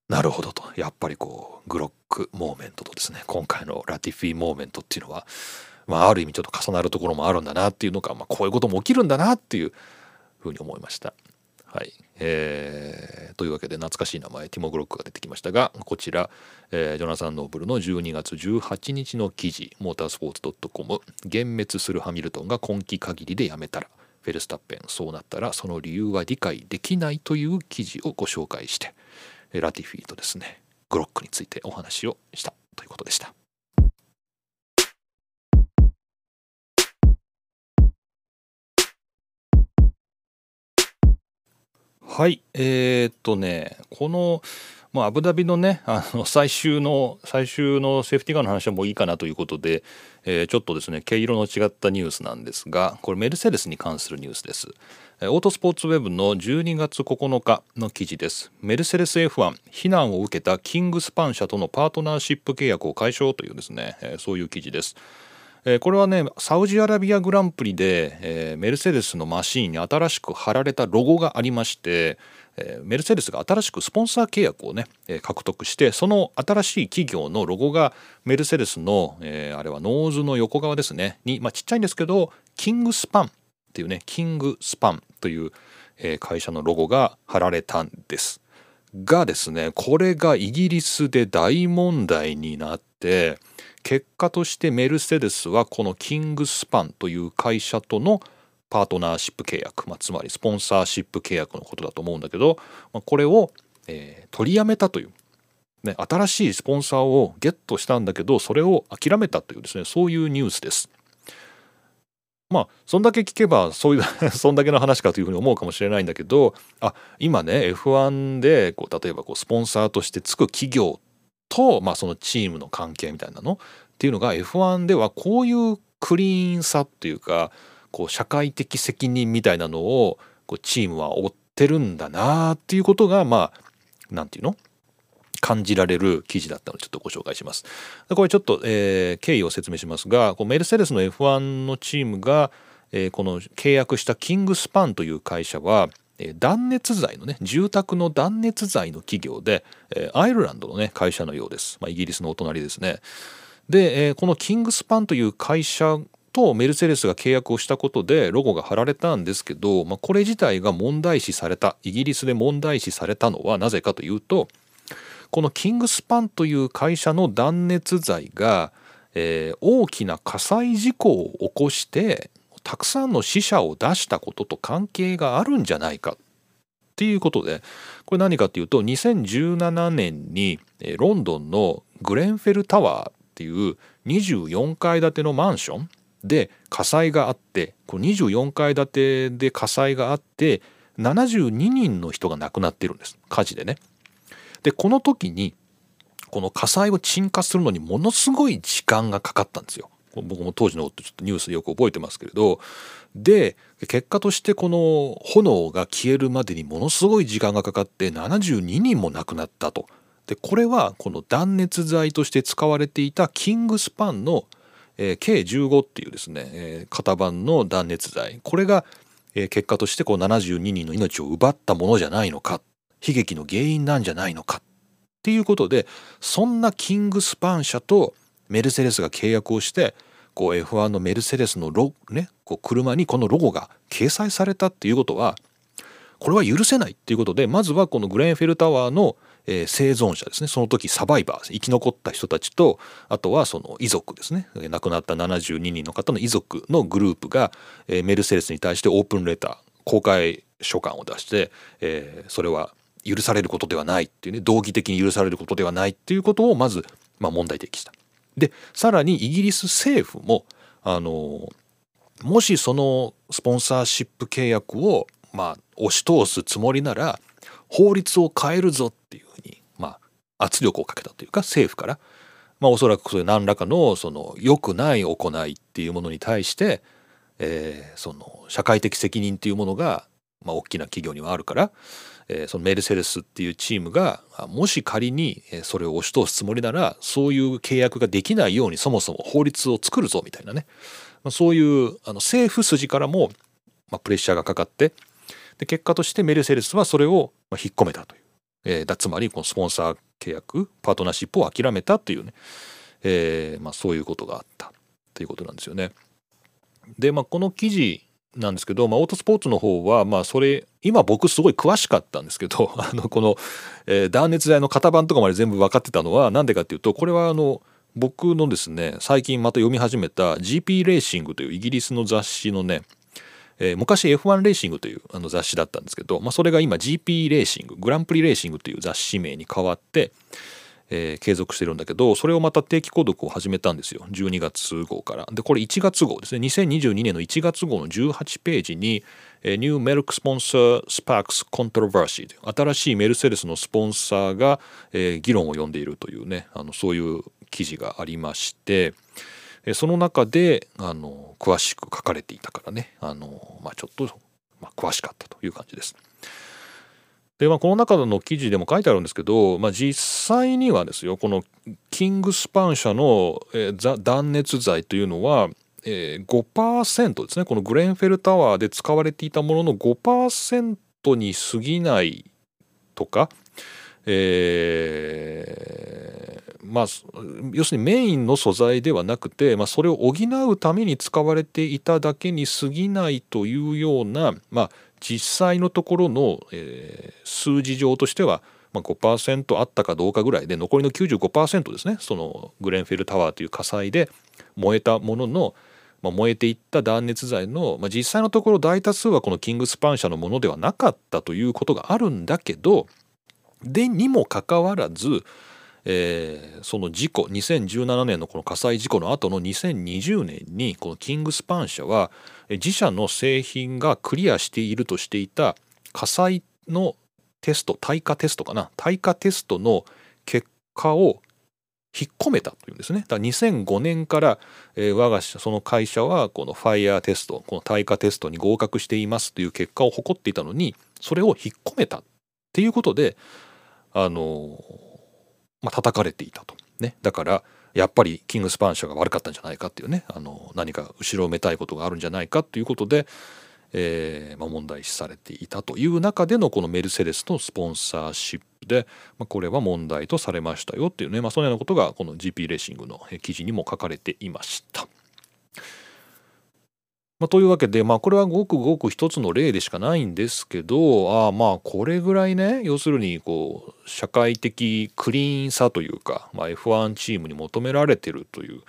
なるほどと、やっぱりこうグロックモーメントとですね今回のラティフィモーメントっていうのは、まあ、ある意味ちょっと重なるところもあるんだなっていうのか、まあ、こういうことも起きるんだなっていうふうに思いました。はい、えー、というわけで懐かしい名前ティモ・グロックが出てきましたが、こちら、えー、ジョナサン・ノーブルのじゅうにがつじゅうはちにちの記事、モータースポーツ .com、 幻滅するハミルトンが今季限りでやめたらフェルスタッペン、そうなったらその理由は理解できないという記事をご紹介してラティフィとですねグロックについてお話をしたということでした。はい、えー、っとねこの、まあ、アブダビのねあの最終の最終のセーフティーカーの話はもういいかなということで、えー、ちょっとですね毛色の違ったニュースなんですが、これメルセデスに関するニュースです。オートスポーツウェブのじゅうにがつここのかの記事です。メルセデス エフワン 非難を受けたキングスパン社とのパートナーシップ契約を解消というですね、えー、そういう記事です。えー、これはねサウジアラビアグランプリで、えー、メルセデスのマシーンに新しく貼られたロゴがありまして、えー、メルセデスが新しくスポンサー契約をね、えー、獲得して、その新しい企業のロゴがメルセデスの、えー、あれはノーズの横側ですねに、まあ、ちっちゃいんですけどキングスパンっていうねキングスパンという会社のロゴが貼られたんですがですね、これがイギリスで大問題になって、結果としてメルセデスはこのキングスパンという会社とのパートナーシップ契約、まあ、つまりスポンサーシップ契約のことだと思うんだけど、まあ、これを、えー、取りやめたという、ね、新しいスポンサーをゲットしたんだけどそれを諦めたというですね、そういうニュースです。まあ、そんだけ聞けばそういうそんだけの話かというふうに思うかもしれないんだけど、あ今ね エフワン でこう例えばこうスポンサーとしてつく企業と、まあ、そのチームの関係みたいなのっていうのが エフワン ではこういうクリーンさっていうかこう社会的責任みたいなのをこうチームは負ってるんだなっていうことが、まあ何て言うの感じられる記事だったのでちょっとご紹介します。これちょっと、えー、経緯を説明しますが、こうメルセデスの エフワン のチームが、えー、この契約したキングスパンという会社は、えー、断熱材のね住宅の断熱材の企業で、えー、アイルランドのね会社のようです。まあ、イギリスのお隣ですね。で、えー、このキングスパンという会社とメルセデスが契約をしたことでロゴが貼られたんですけど、まあ、これ自体が問題視されたイギリスで問題視されたのはなぜかというと、このキングスパンという会社の断熱材が、えー、大きな火災事故を起こしてたくさんの死者を出したことと関係があるんじゃないかっていうことで、これ何かっていうとにせんじゅうななねんにロンドンのグレンフェルタワーっていうにじゅうよんかいだてのマンションで火災があって、このにじゅうよんかいだてで火災があってななじゅうににんの人が亡くなってるんです、火事でね。でこの時にこの火災を鎮火するのにものすごい時間がかかったんですよ。僕も当時のちょっとニュースでよく覚えてますけれど、で結果としてこの炎が消えるまでにものすごい時間がかかってななじゅうににんも亡くなったと。でこれはこの断熱材として使われていたキングスパンの、えー、計じゅうごっていうですね、えー、型番の断熱材、これが、えー、結果としてこうななじゅうににんの命を奪ったものじゃないのか、悲劇の原因なんじゃないのかっていうことで、そんなキングスパン社とメルセデスが契約をしてこう エフワン のメルセデスのロ、ね、こう車にこのロゴが掲載されたっていうことはこれは許せないっていうことで、まずはこのグレンフェルタワーのえー、生存者ですね、その時サバイバー、生き残った人たちと、あとはその遺族ですね、亡くなったななじゅうににんの方の遺族のグループが、えー、メルセデスに対してオープンレター、公開書簡を出して、えー、それは許されることではないっていうね、道義的に許されることではないっていうことをまず、まあ、問題提起した。でさらにイギリス政府もあのもしそのスポンサーシップ契約を、まあ、押し通すつもりなら法律を変えるぞっていうふうに、まあ、圧力をかけたというか政府から、まあ、おそらくそういう何らかのその良くない行いっていうものに対して、えー、その社会的責任っていうものが、まあ、大きな企業にはあるから、えー、そのメルセデスっていうチームがもし仮にそれを押し通すつもりならそういう契約ができないようにそもそも法律を作るぞみたいなね、まあ、そういうあの政府筋からも、まあ、プレッシャーがかかってで結果としてメルセデスはそれを引っ込めたという、えー、だつまりこのスポンサー契約パートナーシップを諦めたというね、えーまあ、そういうことがあったということなんですよね。で、まあ、この記事なんですけど、まあ、オートスポーツの方は、まあ、それ今僕すごい詳しかったんですけどあのこの、えー、断熱材の型番とかまで全部分かってたのはなんでかっていうとこれはあの僕のですね最近また読み始めた ジーピー レーシングというイギリスの雑誌のね、えー、昔 エフワン レーシングというあの雑誌だったんですけど、まあ、それが今 ジーピー レーシンググランプリレーシングという雑誌名に変わって、えー、継続してるんだけどそれをまた定期購読を始めたんですよじゅうにがつごうから。でこれいちがつごうですねにせんにじゅうにねんのいちがつごうのじゅうはちページに「New Milk Sponsor Sparks Controversy」という新しいメルセデスのスポンサーが、えー、議論を呼んでいるというねあのそういう記事がありましてその中であの詳しく書かれていたからねあの、まあ、ちょっと、まあ、詳しかったという感じです。でまあ、この中の記事でも書いてあるんですけど、まあ、実際にはですよこのキングスパン社の、えー、断熱材というのは、えー、ごパーセント ですねこのグレンフェルタワーで使われていたものの ごパーセント に過ぎないとかえーまあ、要するにメインの素材ではなくて、まあ、それを補うために使われていただけに過ぎないというような、まあ、実際のところの、えー、数字上としては、まあ、ごパーセント あったかどうかぐらいで残りの きゅうじゅうごパーセント ですねそのグレンフェルタワーという火災で燃えたものの、まあ、燃えていった断熱材の、まあ、実際のところ大多数はこのキングスパン社のものではなかったということがあるんだけどでにもかかわらず、えー、その事故にせんじゅうななねんのこの火災事故の後のにせんにじゅうねんにこのキングスパン社は自社の製品がクリアしているとしていた火災のテスト耐火テストかな耐火テストの結果を引っ込めたというんですね。だからにせんごねんから、えー、我が社その会社はこのファイヤーテストこの耐火テストに合格していますという結果を誇っていたのにそれを引っ込めたっていうことであのまあ、叩かれていたと、ね、だからやっぱりキングスパン社が悪かったんじゃないかっていうねあの何か後ろめたいことがあるんじゃないかということで、えーまあ、問題視されていたという中でのこのメルセデスのスポンサーシップで、まあ、これは問題とされましたよっていうね、まあ、そのようなことがこの ジーピー レーシングの記事にも書かれていました。まあ、というわけで、まあ、これはごくごく一つの例でしかないんですけどあまあこれぐらいね要するにこう社会的クリーンさというか、まあ、エフワン チームに求められてるという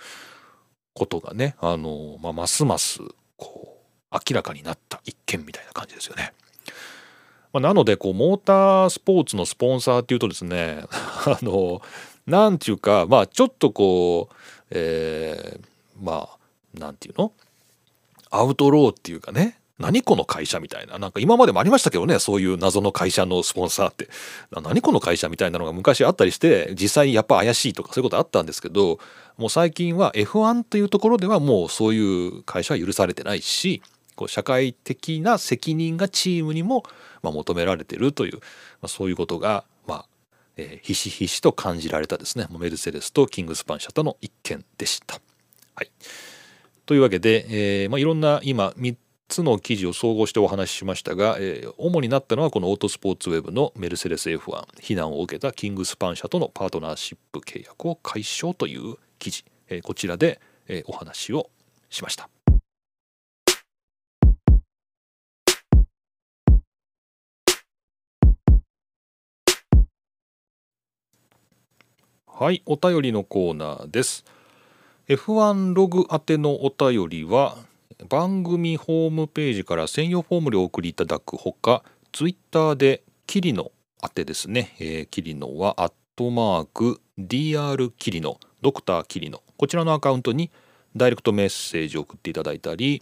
ことがねあの、まあ、ますますこう明らかになった一件みたいな感じですよね。まあ、なのでこうモータースポーツのスポンサーっていうとですねあのなんていうかまあちょっとこう、えー、まあなんていうのアウトローっていうかね何この会社みたいななんか今までもありましたけどねそういう謎の会社のスポンサーって何この会社みたいなのが昔あったりして実際にやっぱ怪しいとかそういうことあったんですけどもう最近は エフワン というところではもうそういう会社は許されてないしこう社会的な責任がチームにもまあ求められてるという、まあ、そういうことがまあ、えー、ひしひしと感じられたですねメルセデスとキングスパン社との一件でした。はいというわけで、えーまあ、いろんな今みっつの記事を総合してお話ししましたが、えー、主になったのはこのオートスポーツウェブのメルセデス エフワン 非難を受けたキングスパン社とのパートナーシップ契約を解消という記事、えー、こちらで、えー、お話をしました。はい、お便りのコーナーです。 エフワン ログ宛てのお便りは番組ホームページから専用フォームでお送りいただくほか、ツイッターでキリノ宛てですね、えー、キリノはアットマーク ディーアール キリノ、ドクターキリノ、こちらのアカウントにダイレクトメッセージを送っていただいたり、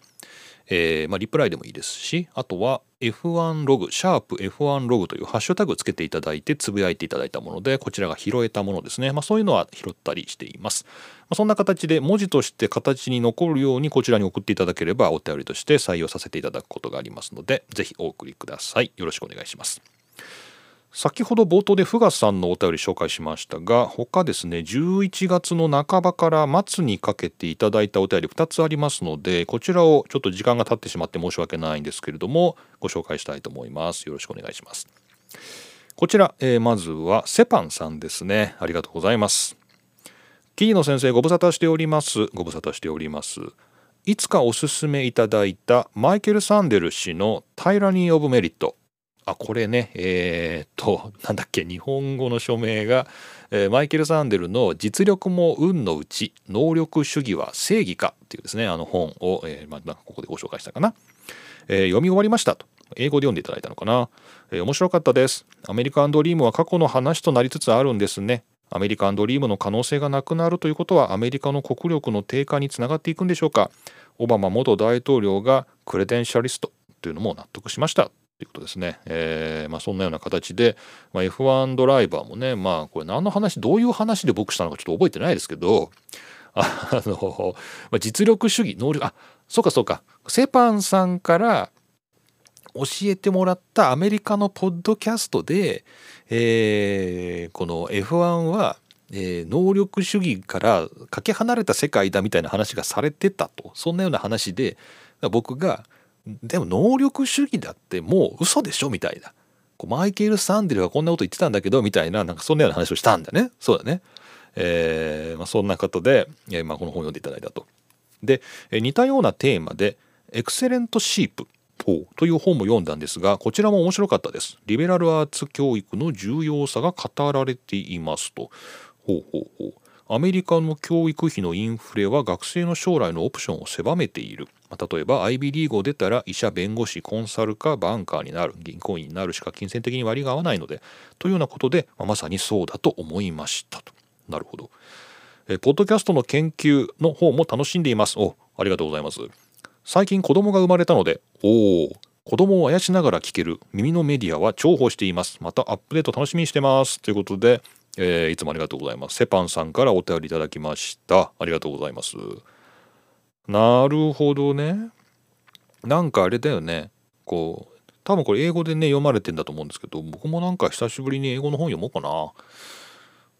えーまあ、リプライでもいいですし、あとは エフワン ログ、シャープ エフワン ログというハッシュタグつけていただいてつぶやいていただいたもので、こちらが拾えたものですね。まあ、そういうのは拾ったりしています。まあ、そんな形で文字として形に残るようにこちらに送っていただければお便りとして採用させていただくことがありますので、ぜひお送りください。よろしくお願いします。先ほど冒頭でフガさんのお便り紹介しましたが、他ですね、じゅういちがつの半ばから末にかけていただいたお便りふたつありますので、こちらをちょっと時間が経ってしまって申し訳ないんですけれども、ご紹介したいと思います。よろしくお願いします。こちら、えー、まずはセパンさんですね。ありがとうございます。桐野先生、ご無沙汰しております。ご無沙汰しております。いつかおすすめいただいたマイケル・サンデル氏のタイラニー・オブ・メリット、あ、これね、えー、っとなんだっけ、日本語の署名が、えー、マイケル・サンデルの実力も運のうち能力主義は正義かっていうですね、あの本を、えーまあ、なんかここでご紹介したかな、えー、読み終わりましたと英語で読んでいただいたのかな、えー、面白かったです。アメリカンドリームは過去の話となりつつあるんですね。アメリカンドリームの可能性がなくなるということはアメリカの国力の低下につながっていくんでしょうか。オバマ元大統領がクレデンシャリストというのも納得しましたということですね。えーまあ、そんなような形で、まあ、エフワン ドライバーもね、まあこれ何の話、どういう話で僕したのかちょっと覚えてないですけど、あの、まあ、実力主義能力、あ、そうかそうか、セパンさんから教えてもらったアメリカのポッドキャストで、えー、この エフワン は、えー、能力主義からかけ離れた世界だみたいな話がされてたと、そんなような話で僕がでも能力主義だってもう嘘でしょみたいな、こうマイケル・サンデルがこんなこと言ってたんだけどみたいな、なんかそんなような話をしたんだね。そうだね、えーまあ、そんなことで、えーまあ、この本を読んでいただいたと。で、えー、似たようなテーマで「エクセレント・シープ」という本も読んだんですが、こちらも面白かったです。リベラルアーツ教育の重要さが語られていますと。ほうほうほう。アメリカの教育費のインフレは学生の将来のオプションを狭めている。例えばアイビーリーグを出たら医者、弁護士、コンサルかバンカーになる、銀行員になるしか金銭的に割りが合わないので、というようなことで、まさにそうだと思いましたと。なるほど。えポッドキャストの研究の方も楽しんでいます。お、ありがとうございます。最近子供が生まれたので、おお、子供をあやしながら聞ける耳のメディアは重宝しています。またアップデート楽しみにしてますということで、えー、いつもありがとうございます。セパンさんからお便りいただきました。ありがとうございます。なるほどね。なんかあれだよね、こう多分これ英語でね読まれてんだと思うんですけど、僕もなんか久しぶりに英語の本読もうかな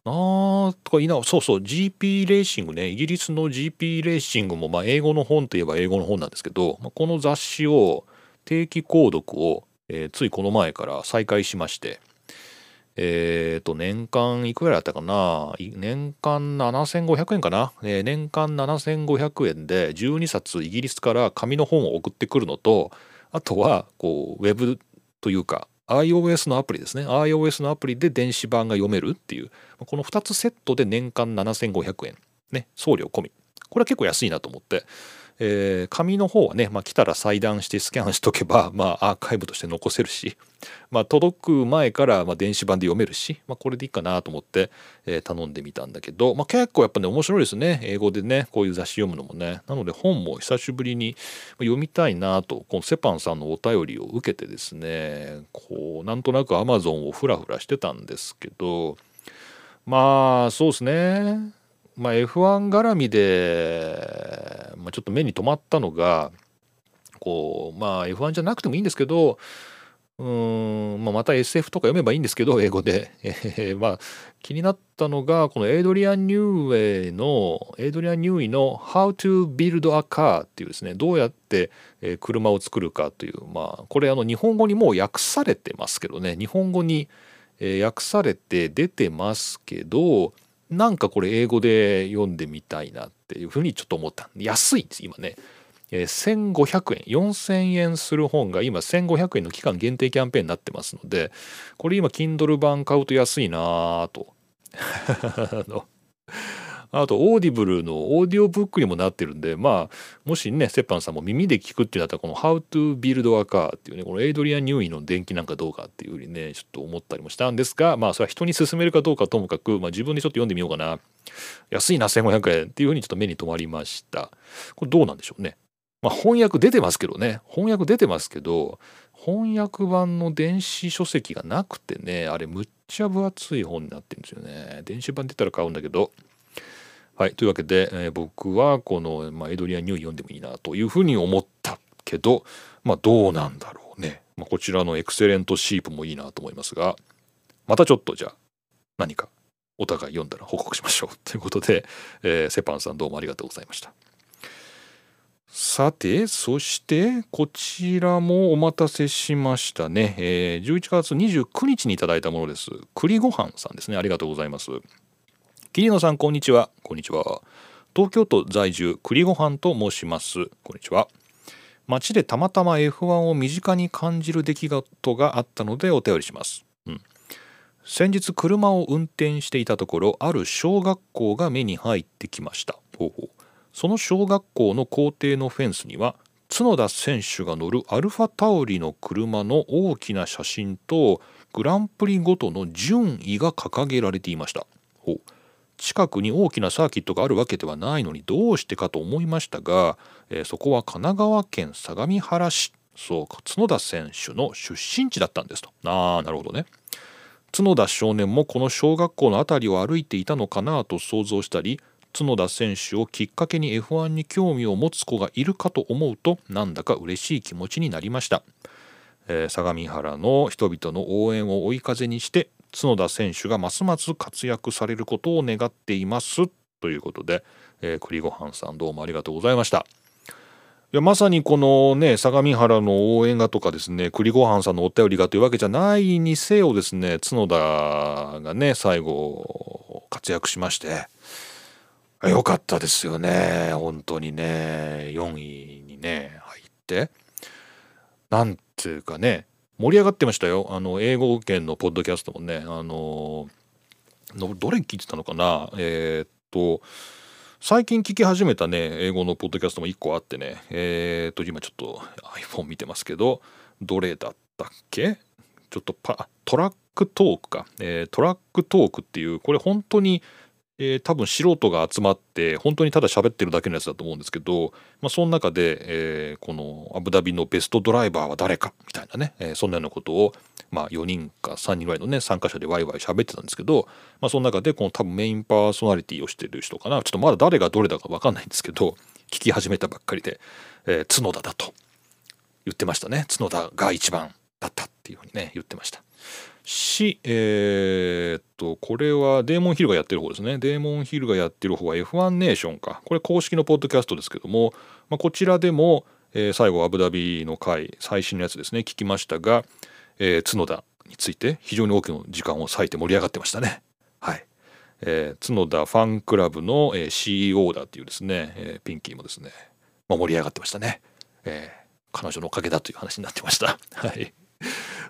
なとかいいな。そうそう、 ジーピー レーシングね、イギリスの ジーピー レーシングも、まあ、英語の本といえば英語の本なんですけど、まあ、この雑誌を定期購読を、えー、ついこの前から再開しまして、えーと年間いくらだったかな、年間ななせんごひゃくえんかな、えー、年間ななせんごひゃくえんでじゅうにさつイギリスから紙の本を送ってくるのと、あとはこうウェブというか iOS のアプリですね、 iOS のアプリで電子版が読めるっていう、このふたつセットで年間ななせんごひゃくえん、ね、送料込み、これは結構安いなと思って、えー、紙の方はね、まあ、来たら裁断してスキャンしとけば、まあ、アーカイブとして残せるし、まあ、届く前からまあ電子版で読めるし、まあ、これでいいかなと思って、えー、頼んでみたんだけど、まあ、結構やっぱね面白いですね、英語でねこういう雑誌読むのもね。なので本も久しぶりに読みたいなと、このセパンさんのお便りを受けてですね、こうなんとなく Amazon をフラフラしてたんですけど、まあそうですね、まあ、エフワン 絡みで、まあ、ちょっと目に留まったのがこう、まあ、エフワン じゃなくてもいいんですけど、うーん、まあ、また エスエフ とか読めばいいんですけど英語で、えーまあ、気になったのがこのエイドリアン・ニューウェイのエイドリアン・ニューイの「How to build a car」っていうですね、どうやって車を作るかという、まあ、これあの日本語にもう訳されてますけどね、日本語に訳されて出てますけど、なんかこれ英語で読んでみたいなっていうふうにちょっと思った。安いです今ね、えー、せんごひゃくえん、よんせんえんする本が今せんごひゃくえんの期間限定キャンペーンになってますので、これ今 Kindle 版買うと安いなとあのあとオーディブルのオーディオブックにもなってるんで、まあもしねセッパンさんも耳で聞くってなったらこの「How to Build a Car」っていうねこのエイドリアン・ニューイの伝記なんかどうかっていうふうにねちょっと思ったりもしたんですが、まあそれは人に勧めるかどうかともかく、まあ、自分でちょっと読んでみようかな、安いなせんごひゃくえんっていうふうにちょっと目に留まりました。これどうなんでしょうね。まあ翻訳出てますけどね翻訳出てますけど翻訳版の電子書籍がなくてね、あれむっちゃ分厚い本になってるんですよね。電子版出たら買うんだけど。はい、というわけで、えー、僕はこの、まあ、エイドリアン・ニューイ読んでもいいなというふうに思ったけど、まあどうなんだろうね。まあ、こちらのエクセレントシープもいいなと思いますが、またちょっとじゃあ何かお互い読んだら報告しましょうということで、えー、セパンさんどうもありがとうございました。さて、そしてこちらもお待たせしましたね。えー、じゅういちがつにじゅうくにちにいただいたものです。栗ごはんさんですね。ありがとうございます。桐野さんこんにちは。こんにちは。東京都在住栗ごはんと申します。こんにちは。街でたまたま エフワン を身近に感じる出来事があったのでお便りします、うん、先日車を運転していたところある小学校が目に入ってきました。ほうほう。その小学校の校庭のフェンスには角田選手が乗るアルファタオリの車の大きな写真とグランプリごとの順位が掲げられていました。ほう。近くに大きなサーキットがあるわけではないのにどうしてかと思いましたが、えー、そこは神奈川県相模原市。そうか、角田選手の出身地だったんですと。あー、なるほどね。角田少年もこの小学校の辺りを歩いていたのかなと想像したり、角田選手をきっかけに エフワン に興味を持つ子がいるかと思うとなんだか嬉しい気持ちになりました、えー、相模原の人々の応援を追い風にして角田選手がますます活躍されることを願っていますということで、えー、栗ごはんさんどうもありがとうございました。いやまさにこのね相模原の応援がとかですね栗ごはんさんのお便りがというわけじゃないにせよですね角田がね最後活躍しましてよかったですよね。本当にねよんいにね入ってなんていうかね盛り上がってましたよ。あの英語圏のポッドキャストもねあののどれ聞いてたのかなえー、っと最近聞き始めたね英語のポッドキャストもいっこあってねえー、っと今ちょっと iPhone 見てますけどどれだったっけちょっとパトラックトークか、えー、トラックトークっていうこれ本当に、えー、多分素人が集まって本当にただ喋ってるだけのやつだと思うんですけど、まあ、その中で、えー、このアブダビのベストドライバーは誰かみたいなね、えー、そんなようなことを、まあ、よにんかさんにんぐらいのね参加者でワイワイ喋ってたんですけど、まあ、その中でこの多分メインパーソナリティをしてる人かなちょっとまだ誰がどれだか分かんないんですけど聞き始めたばっかりで、えー、角田だと言ってましたね。角田が一番だったっていうふうにね言ってましたし、えー、っとこれはデーモンヒルがやってる方ですね。デーモンヒルがやってる方は エフワン ネーションか。これ公式のポッドキャストですけども、まあ、こちらでも、えー、最後アブダビの回最新のやつですね聞きましたが、えー、角田について非常に多くの時間を割いて盛り上がってましたね。はい、えー、角田ファンクラブの シーイーオー だっていうですね、えー、ピンキーもですね、まあ、盛り上がってましたね、えー、彼女のおかげだという話になってましたはい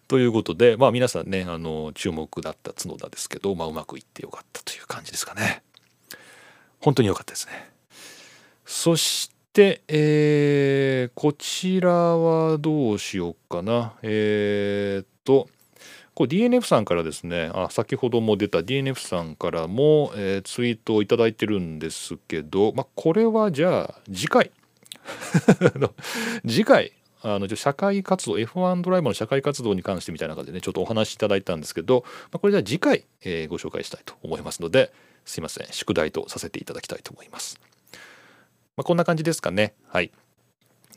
ということで、まあ、皆さんねあの注目だった角田ですけど、まあ、うまくいってよかったという感じですかね。本当によかったですね。そして、えー、こちらはどうしようかな。えー、っとこれ ディーエヌエフ さんからですねあ先ほども出た ディーエヌエフ さんからも、えー、ツイートをいただいてるんですけど、まあ、これはじゃあ次回次回あの社会活動 エフワン ドライバーの社会活動に関してみたいな感じでねちょっとお話しいただいたんですけど、まあ、これじゃあ次回、えー、ご紹介したいと思いますのですいません宿題とさせていただきたいと思います、まあ、こんな感じですかね。はい、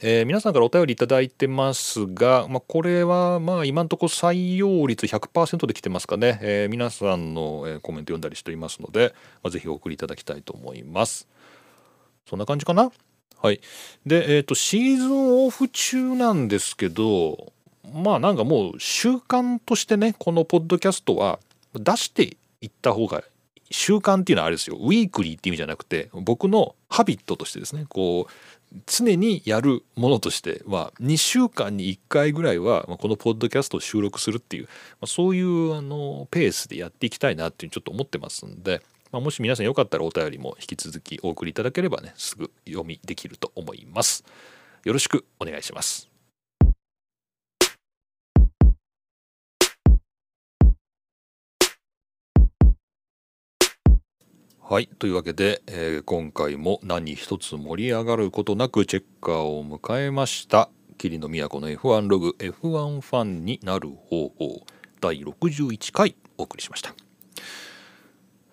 えー、皆さんからお便りいただいてますが、まあ、これはまあ今のところ採用率 ひゃくパーセント できてますかね、えー、皆さんのコメント読んだりしていますので、まあ、ぜひお送りいただきたいと思います。そんな感じかな。はい、で、えーと、シーズンオフ中なんですけどまあなんかもう習慣としてねこのポッドキャストは出していった方が習慣っていうのはあれですよ、ウィークリーって意味じゃなくて僕のハビットとしてですね、こう常にやるものとしてはにしゅうかんにいっかいぐらいはこのポッドキャストを収録するっていう、そういうあのペースでやっていきたいなっていうちょっと思ってますんで、まあ、もし皆さんよかったらお便りも引き続きお送りいただければね、すぐ読みできると思います。よろしくお願いします。はい、というわけで、えー、今回も何一つ盛り上がることなくチェッカーを迎えました。桐野都の エフワン ログ エフワン ファンになる方法だいろくじゅういちかいお送りしました。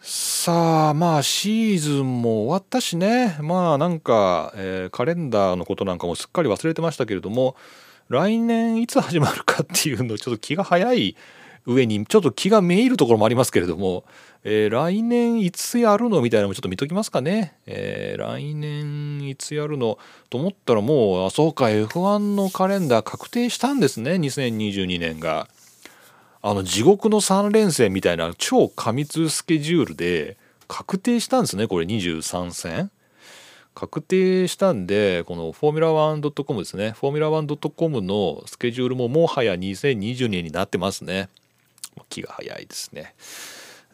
さあ、まあシーズンも終わったしね、まあなんか、えー、カレンダーのことなんかもすっかり忘れてましたけれども、来年いつ始まるかっていうのちょっと気が早い上にちょっと気がめいるところもありますけれども、えー、来年いつやるのみたいなのもちょっと見ときますかね、えー、来年いつやるのと思ったらもう、あ、そうか エフワン のカレンダー確定したんですね。にせんにじゅうにねんがあの地獄のさんれんせんみたいな超過密スケジュールで確定したんですね。これにじゅうさんせん確定したんで、このフォーミュラワンドットコムですね、フォーミュラワンドットコムのスケジュールももはやにせんにじゅうにねんになってますね。気が早いですね。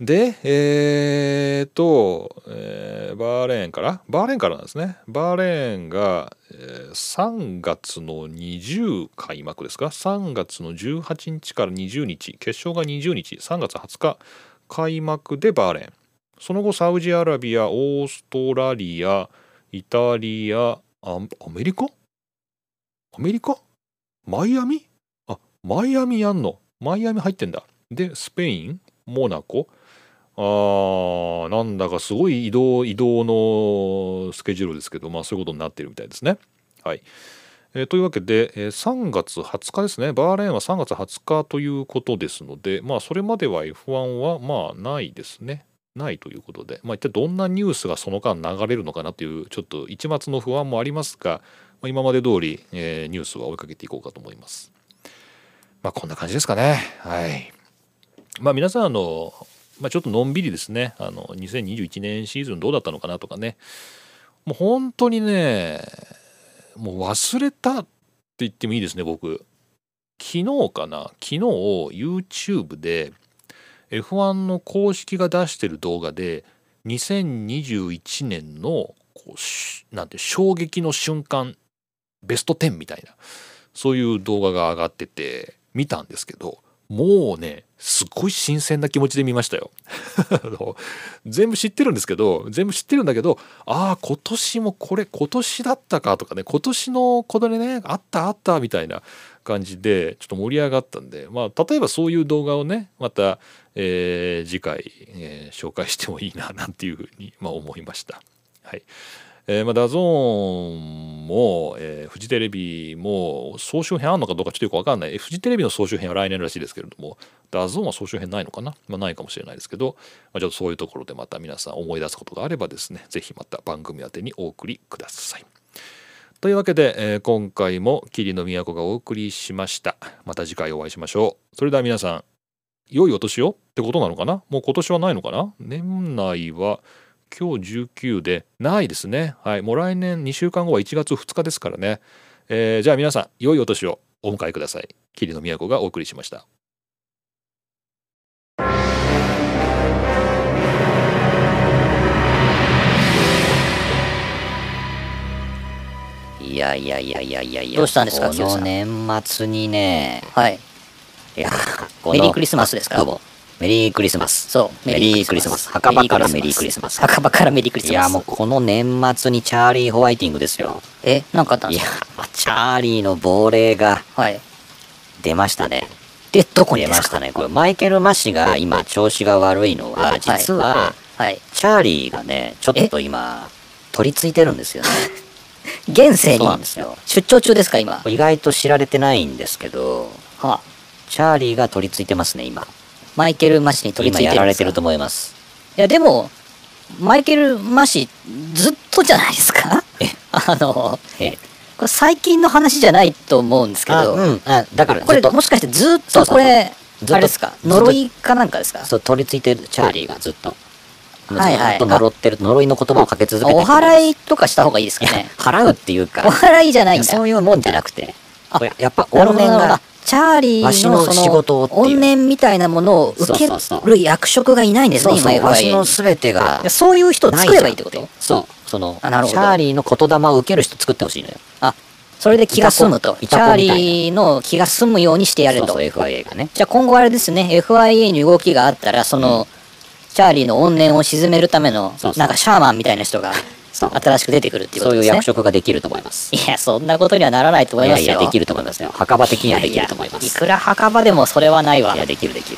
で、えーと、えー、バーレーンからバーレーンからなんですね。バーレーンが、えー、さんがつのにじゅう開幕ですか、さんがつのじゅうはちにちからにじゅうにち、決勝がにじゅうにち、さんがつはつか開幕でバーレーン、その後サウジアラビア、オーストラリア、イタリア、アメリカアメリカマイアミ、あ、マイアミやんの、マイアミ入ってんだ。でスペイン、モナコ、あーなんだかすごい移動移動のスケジュールですけど、まあそういうことになっているみたいですね。はい、えー、というわけで、えー、さんがつはつかですね。バーレーンはさんがつはつかということですので、まあそれまでは エフワン はまあないですね。ないということで、まあ一体どんなニュースがその間流れるのかなというちょっと一抹の不安もありますが、まあ、今まで通り、えー、ニュースは追いかけていこうかと思います。まあこんな感じですかね。はい。まあ皆さんあの、まあ、ちょっとのんびりですね、あのにせんにじゅういちねんシーズンどうだったのかなとかね、もう本当にね、もう忘れたって言ってもいいですね。僕昨日かな、昨日 YouTube で エフワン の公式が出してる動画でにせんにじゅういちねんのこうなんて衝撃の瞬間ベストじゅうみたいな、そういう動画が上がってて見たんですけど、もうねすっごい新鮮な気持ちで見ましたよ全部知ってるんですけど全部知ってるんだけどああ今年もこれ今年だったかとかね、今年のことでねあったあったみたいな感じでちょっと盛り上がったんで、まあ例えばそういう動画をねまた、えー、次回、えー、紹介してもいいななんていうふうに、まあ、思いました。はいえーまあ、ダゾーンも、えー、フジテレビも総集編あるのかどうかちょっとよく分かんない。フジテレビの総集編は来年らしいですけれども、ダゾーンは総集編ないのかな、まあ、ないかもしれないですけど、まあ、ちょっとそういうところでまた皆さん思い出すことがあればですね、ぜひまた番組宛てにお送りください。というわけで、えー、今回も桐野都がお送りしました。また次回お会いしましょう。それでは皆さん、良いお年をってことなのかな、もう今年はないのかな、年内は今日じゅうくでないですね。はい、もう来年にしゅうかんごはいちがつふつかですからね、えー、じゃあ皆さん良いお年をお迎えください。桐野都がお送りしました。いやいやいやいやいやいや、どうしたんですかこの年末にね、はいいやメリークリスマスですから、メリークリスマス。そう。メリークリスマス。墓場からメリークリスマス。墓場からメリークリスマス。いや、もうこの年末にチャーリーホワイティングですよ。え、なんかあったんですか？いや、チャーリーの亡霊が、はい。出ましたね。で、どこに出ましたね。これ、マイケル・マシが今、調子が悪いのは、実は、はい。チャーリーがね、ちょっと今、取り付いてるんですよね。現世に。そうなんですよ。出張中ですか、今。意外と知られてないんですけど、はあ、チャーリーが取り付いてますね、今。マイケル・マシに取り付いてるんですか？今やられてると思います。いやでもマイケル・マシずっとじゃないですか？あのえこれ最近の話じゃないと思うんですけど、あ、うん、あだからこれもしかしてずっとこれあれですか？呪いかなんかですか？そう取り付いてるチャーリーがずっと。ずっと呪ってる、呪いの言葉をかけ続けてる。お祓いとかした方がいいですかね。払うっていうか。お祓いじゃないんだ。そういうもんじゃなくて。やっぱ、怨念が、チャーリーの仕事を、怨念みたいなものを受ける役職がいないんですね、今や。わしの全てが。そういう人を作ればいいってこと？そう。その、チャーリーの言霊を受ける人作ってほしいのよ。あ、それで気が済むと。チャーリーの気が済むようにしてやると。エフアイエー がね。じゃあ今後あれですね、エフアイエー に動きがあったら、その、チャーリーの怨念を鎮めるための、なんかシャーマンみたいな人が、新しく出てくるっていうことですね。そういう役職ができると思います。いや、そんなことにはならないと思いますよ。いやいや、できると思いますよ。墓場的にはできると思います。いくら墓場でもそれはないわ。いや、できるできる。